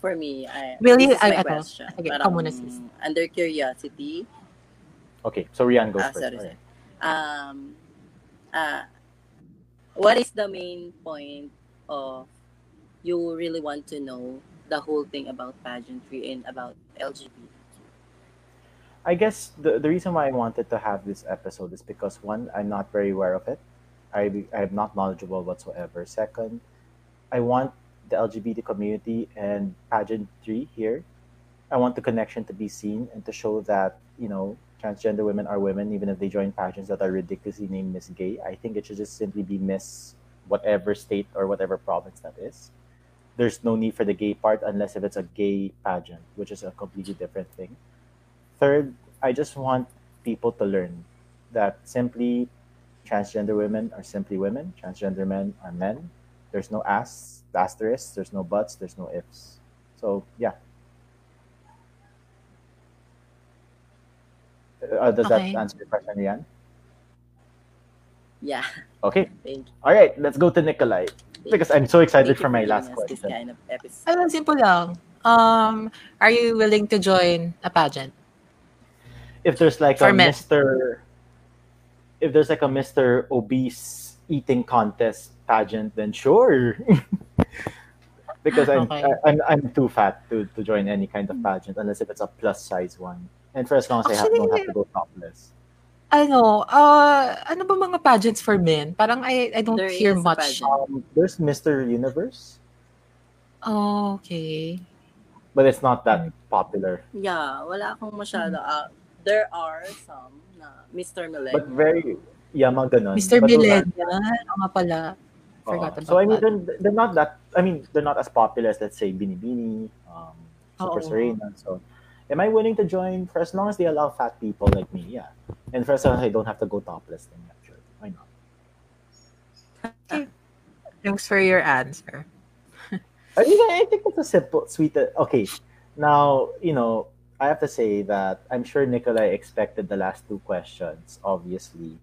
For me, question. Okay, under curiosity. Okay, so Rian goes first. Sorry. What is the main point of you really want to know the whole thing about pageantry and about LGBTQ? I guess the reason why I wanted to have this episode is because, one, I'm not very aware of it. I am not knowledgeable whatsoever. Second, I want the LGBT community and pageantry here, I want the connection to be seen and to show that, you know, transgender women are women, even if they join pageants that are ridiculously named Miss Gay. I think it should just simply be Miss whatever state or whatever province that is. There's no need for the gay part unless if it's a gay pageant, which is a completely different thing. Third, I just want people to learn that simply transgender women are simply women, transgender men are men. There's no asterisks, there's no buts, there's no ifs. So, yeah. Does that answer your question, Rian? Yeah. Okay. All right. Let's go to Nicolai because I'm so excited for my last question. Kind of simple lang. Are you willing to join a pageant? If there's like for a men. Mr. If there's like a Mr. Obese eating contest pageant, then sure. Because I'm too fat to join any kind of pageant unless if it's a plus size one. And for as long as I don't have to go topless. I know. Ano ba mga pageants for men? Parang I don't hear much. There's Mr. Universe. Oh, okay. But it's not that popular. Yeah, wala akong masyado. There are some na Mr. Millennial. But very, yeah, mga ganun. Mr. Millennial, ano nga pala. Forgot about that. So I mean, they're not that, I mean, they're not as popular as, let's say, Binibini, Super Serena, and so on. Am I willing to join for as long as they allow fat people like me? Yeah. And for as long as I don't have to go topless, then yeah, sure. Why not? Okay. Thanks for your answer. I think it's a simple, sweet. Okay. Now, you know, I have to say that I'm sure Nicolai expected the last two questions, obviously.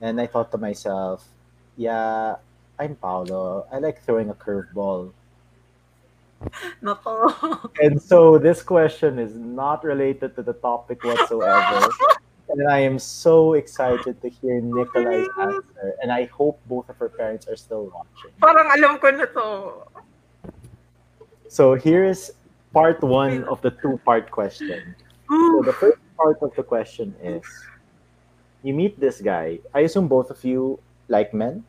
And I thought to myself, yeah, I'm Paolo. I like throwing a curveball. And so this question is not related to the topic whatsoever. And I am so excited to hear Nicolai's answer. And I hope both of her parents are still watching. Parang alam ko na to. So here is part one of the two-part question. So the first part of the question is, you meet this guy. I assume both of you like men?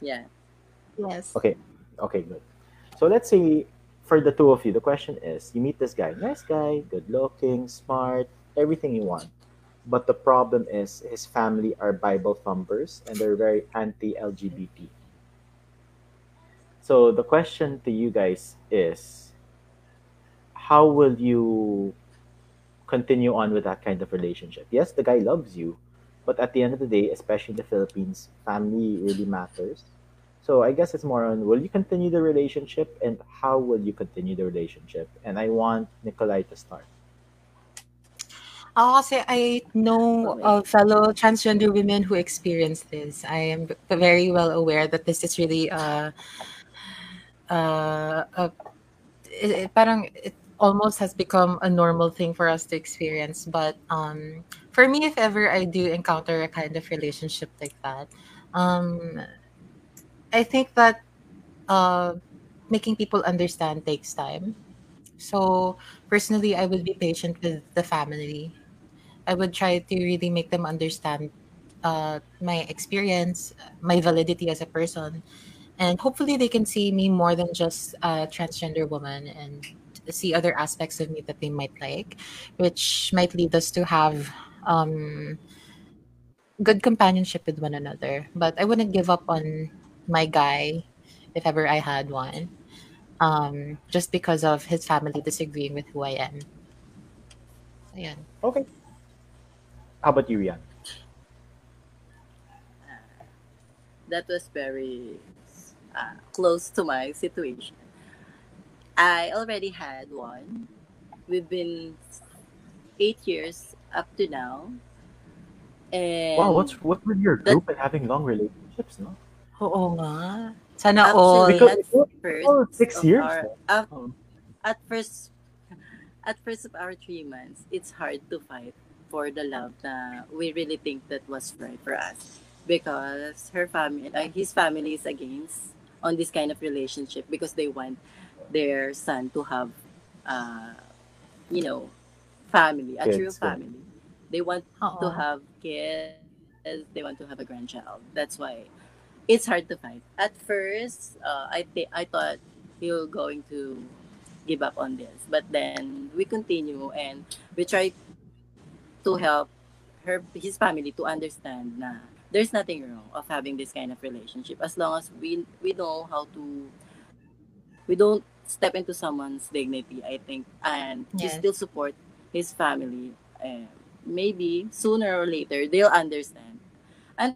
Yeah. Yes. Okay, good. So let's say, for the two of you, the question is, you meet this guy, nice guy, good-looking, smart, everything you want. But the problem is his family are Bible thumpers and they're very anti-LGBT. So the question to you guys is, how will you continue on with that kind of relationship? Yes, the guy loves you, but at the end of the day, especially in the Philippines, family really matters. So I guess it's more on, will you continue the relationship and how will you continue the relationship? And I want Nicolai to start. Kasi I know a fellow transgender women who experienced this. I am very well aware that this is really it almost has become a normal thing for us to experience. But for me, if ever I do encounter a kind of relationship like that, I think that making people understand takes time. So personally, I would be patient with the family. I would try to really make them understand my experience, my validity as a person. And hopefully they can see me more than just a transgender woman and see other aspects of me that they might like, which might lead us to have good companionship with one another. But I wouldn't give up on my guy, if ever I had one, just because of his family disagreeing with who I am. Ayan. Okay. How about you, Rian? That was very close to my situation. I already had one. We've been 8 years up to now. And wow, what were your group and having long relationships, no? Oo nga. Sana all. Because 6 years. At first of our 3 months, it's hard to fight for the love that we really think that was right for us. Because her family, his family is against on this kind of relationship because they want their son to have, family, a true family. They want to have kids. They want to have a grandchild. That's why. It's hard to find. At first, I thought we were going to give up on this. But then we continue and we try to help his family to understand na there's nothing wrong of having this kind of relationship as long as we know how to, we don't step into someone's dignity, I think. And we still support his family. Maybe sooner or later, they'll understand. And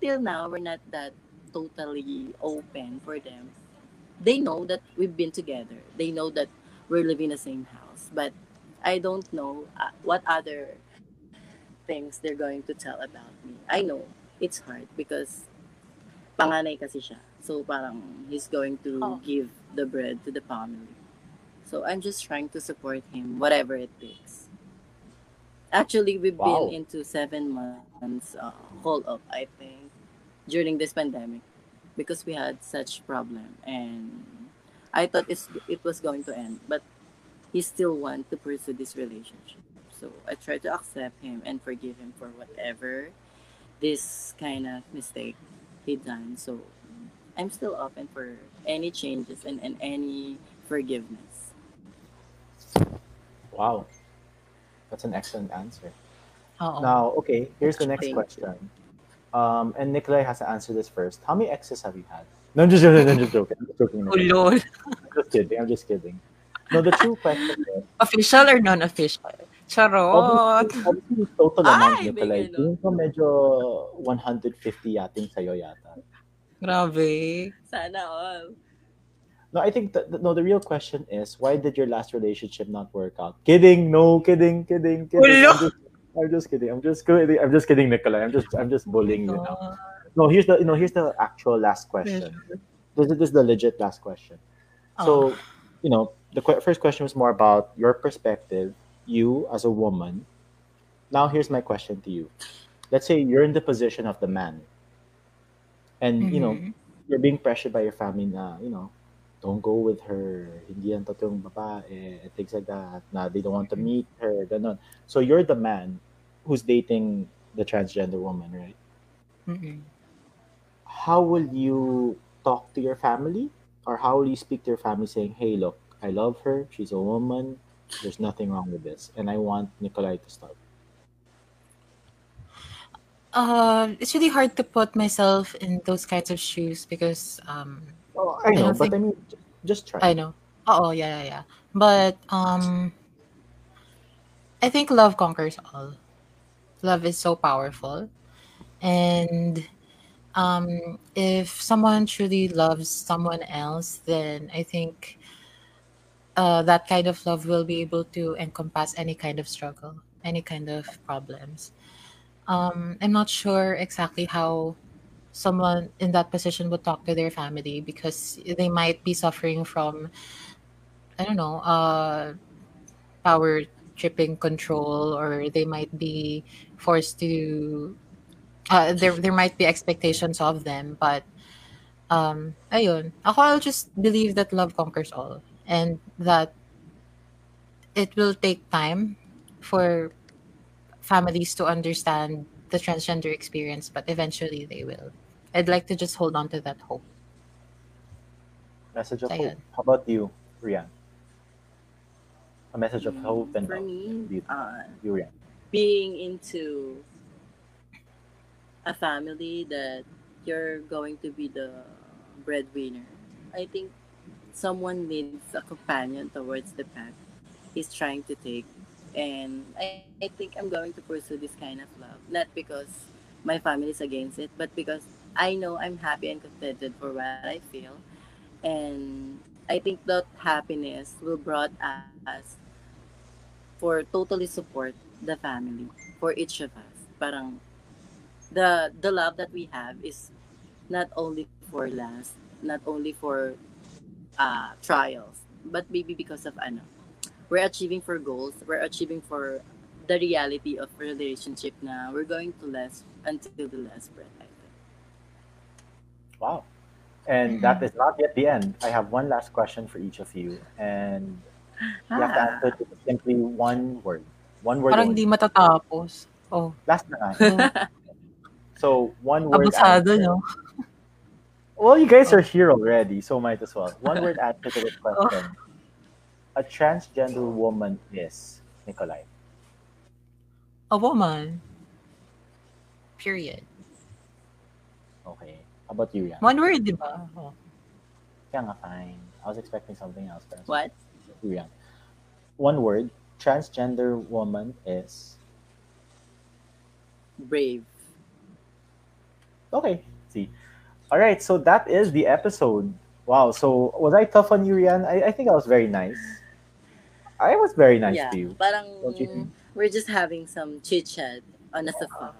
till now, we're not that totally open for them. They know that we've been together. They know that we're living in the same house. But I don't know what other things they're going to tell about me. I know it's hard because panganay kasi siya. So parang he's going to give the bread to the family. So I'm just trying to support him, whatever it takes. Actually, we've been into 7 months hold-up, I think, during this pandemic because we had such problem. And I thought it was going to end, but he still wants to pursue this relationship. So I try to accept him and forgive him for whatever this kind of mistake he done. So I'm still open for any changes and any forgiveness. Wow. That's an excellent answer. Now, okay, here's the next question. And Nicolai has to answer this first. How many exes have you had? No, I'm just joking. I'm just kidding. No, the true question is... Official or non-official? Charot! Obviously, total amount, Nicolai. Tingin ko medyo 150 yating sa'yo yata. Grabe. Sana all. No, I think the real question is, why did your last relationship not work out? Kidding! No, kidding. I'm just kidding, Nicolai. I'm just bullying you now. No, here's the actual last question. This is the legit last question. So, you know, the first question was more about your perspective, you as a woman. Now, here's my question to you. Let's say you're in the position of the man. And, you know, you're being pressured by your family na, you know, don't go with her, hindi yan totoong babae, things like that, na they don't want to meet her, ganun. So you're the man who's dating the transgender woman, right? How will you talk to your family? Or how will you speak to your family saying, hey, look, I love her, she's a woman, there's nothing wrong with this, and I want Nicolai to stop? It's really hard to put myself in those kinds of shoes because... I know, I mean, just try. I know. Yeah. But I think love conquers all. Love is so powerful. And... if someone truly loves someone else, then I think that kind of love will be able to encompass any kind of struggle, any kind of problems. I'm not sure exactly how someone in that position would talk to their family because they might be suffering from, I don't know, power tripping control, or they might be forced to... there might be expectations of them, but ayun. I'll just believe that love conquers all, and that it will take time for families to understand the transgender experience, but eventually they will. I'd like to just hold on to that hope. Message of hope. How about you, Rian? A message of hope and love. You, Rian. Being into a family that you're going to be the breadwinner. I think someone needs a companion towards the path he's trying to take. And I think I'm going to pursue this kind of love. Not because my family is against it, but because I know I'm happy and contented for what I feel. And I think that happiness will brought us for totally support the family, for each of us. Parang the love that we have is not only for last, not only for trials, but maybe because of we're achieving for goals, we're achieving for the reality of relationship now. We're going to last until the last breath, I think. Wow. And that is not yet the end. I have one last question for each of you. And you have to answer to simply one word. One word. Parang di matatapos. Oh. Last na. So one word answer. No? Well, you guys are here already, so might as well. One word answer to this question. A transgender woman is, Nicolai? A woman. Period. Okay. How about you, Rian? One word, di ba? Yeah, nga, fine. I was expecting something else. What? Rian. One word. Transgender woman is? Brave. Okay. See. All right. So that is the episode. Wow. So was I tough on you, Rian? I think I was very nice. I was very nice to you. Parang we're just having some chit-chat on a sofa.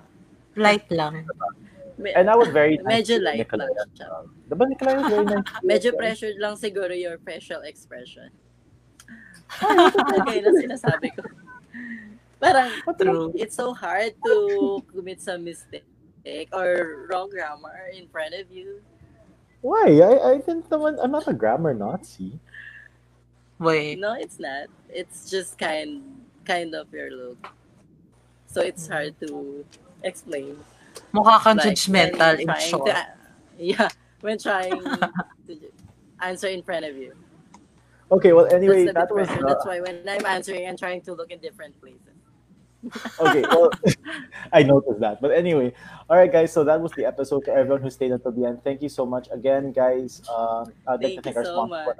Light lang. And I was very nice to Nicolai. Diba Nicolai was very nice to you? Medyo pressured lang siguro your facial expression. Okay, na sinasabi ko. Parang it's so hard to commit some mistake or wrong grammar in front of you. Why? I think I'm not a grammar Nazi. Wait. No, it's not. It's just kind of your look. So it's hard to explain. Mukha kang judgmental in short. When trying to answer in front of you. Okay, well, anyway, that's why when I'm answering, I'm trying to look in different places. Okay, well, I noticed that. But anyway, all right, guys. So that was the episode. For everyone who stayed until the end, thank you so much again, guys. I'd like to thank our sponsor.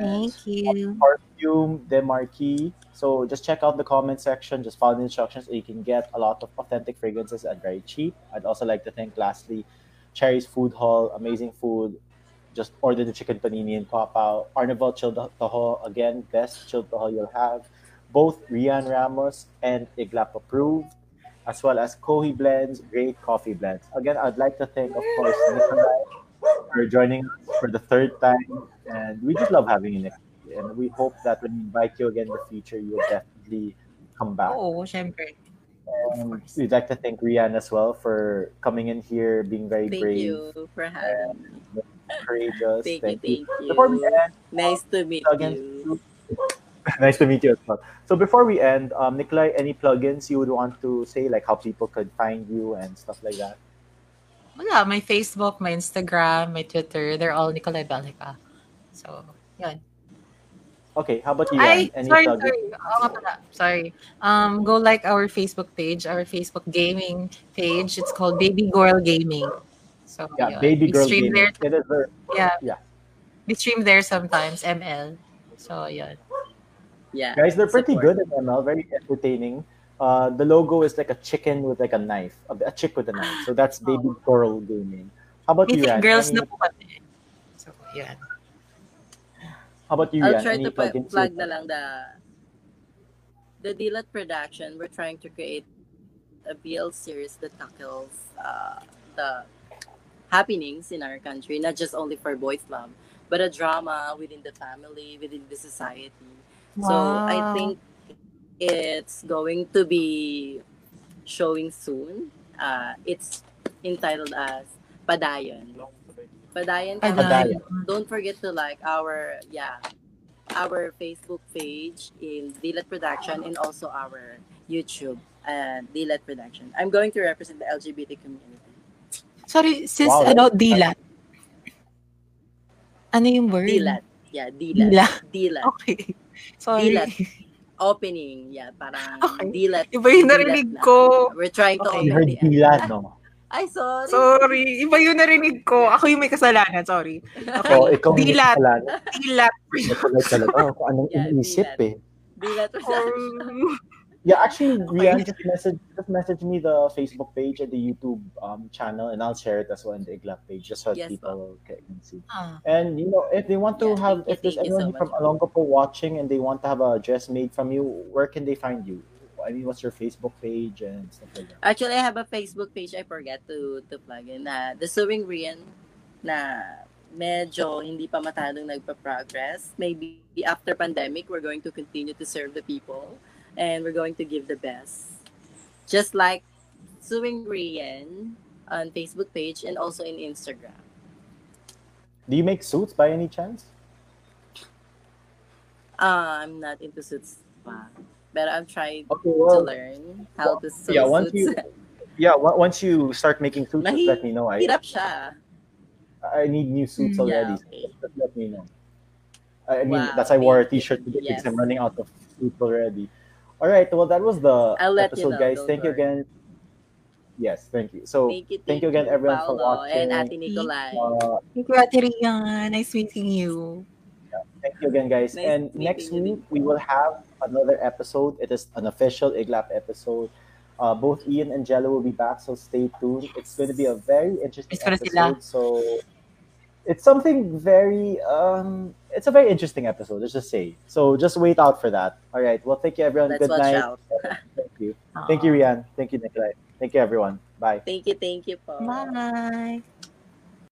Thank you. Perfume Demarquee. So just check out the comment section. Just follow the instructions, and you can get a lot of authentic fragrances and very cheap. I'd also like to thank, lastly, Cherry's Food Hall. Amazing food. Just order the chicken panini and papao. Arnibal Choc Taho. Again, best Choc Taho you'll have. Both Rian Ramos and Iglap approved, as well as Kohi Blends, great coffee blends. Again, I'd like to thank, of course, Nicolai for joining us for the third time. And we just love having you, Nick. And we hope that when we invite you again in the future, you'll definitely come back. Oh, syempre. We'd like to thank Rian as well for coming in here, being very brave. Thank you for having me. Courageous. Thank you. Before we end, nice to meet you. Nice to meet you as well. So before we end, Nicolai, any plugins you would want to say, like how people could find you and stuff like that? Wala, my Facebook, my Instagram, my Twitter, they're all Nicolai Belica. So, yun. Okay, how about you? Sorry. Go like our Facebook page, our Facebook gaming page. It's called Baby Girl Gaming. So, yeah, yun. Baby Girl Gaming. We stream there sometimes, ML. So, yun. Yeah, guys, they're pretty good at ML, very entertaining. The logo is like a chicken with like a knife, a chick with a knife. So that's Baby Girl Gaming. How about you, Rian? So, yeah. How about you, Rian? I'll try to plug na lang the Dilat Production. We're trying to create a BL series that tackles the happenings in our country, not just only for boys' love, but a drama within the family, within the society. Wow. So I think it's going to be showing soon. It's entitled as Padayan. Padayan. Don't forget to like our Facebook page in Dilat Production and also our YouTube Dilat Production. I'm going to represent the LGBT community. Sorry, sis, Dilat. Ano yung word? Dilat. Yeah, Dilat. Okay. Sorry. Dilat opening. Yeah, parang Dilat. Iba yung narinig ko. We're trying to open Dilat, no? Ay, sorry. Sorry. Iba yung narinig ko. Ako yung may kasalanan. Sorry. Okay. Oh, ikaw Dilat. Dilat. Kung anong inisip eh. Dilat. Yeah, actually, Rian just message me the Facebook page and the YouTube channel, and I'll share it as well in the Iglap page, just so people can see. And you know, if they want to have, if there's anyone from Alongapo watching and they want to have a dress made from you, where can they find you? I mean, what's your Facebook page and stuff like that? Actually, I have a Facebook page. I forget to plug in. The Suing Rian, na medyo hindi pa matadong nagpa-progress. Maybe after pandemic, we're going to continue to serve the people. And we're going to give the best. Just like Suing Rian on Facebook page and also in Instagram. Do you make suits by any chance? I'm not into suits. But I've tried to learn how to sew suits. Once you start making suits, just let me know. I need new suits already. Okay. Just let me know. I mean, that's why I wore a t-shirt today because I'm running out of suits already. All right, well, that was the episode, guys. Thank you again. Yes, thank you. So, thank you again, everyone, for watching. And Ate Nicolai. Thank you, Ate Rian. Nice meeting you. Yeah, thank you again, guys. Nice and next week, we will have another episode. It is an official Iglap episode. Both Ian and Jello will be back, so stay tuned. It's going to be a very interesting episode. So, it's something very, it's a very interesting episode, let's just say. So just wait out for that. All right. Well, thank you, everyone. Let's good night. Out. Thank you. Aww. Thank you, Rian. Thank you, Nicolai. Thank you, everyone. Bye. Thank you. Thank you, Paul. Bye.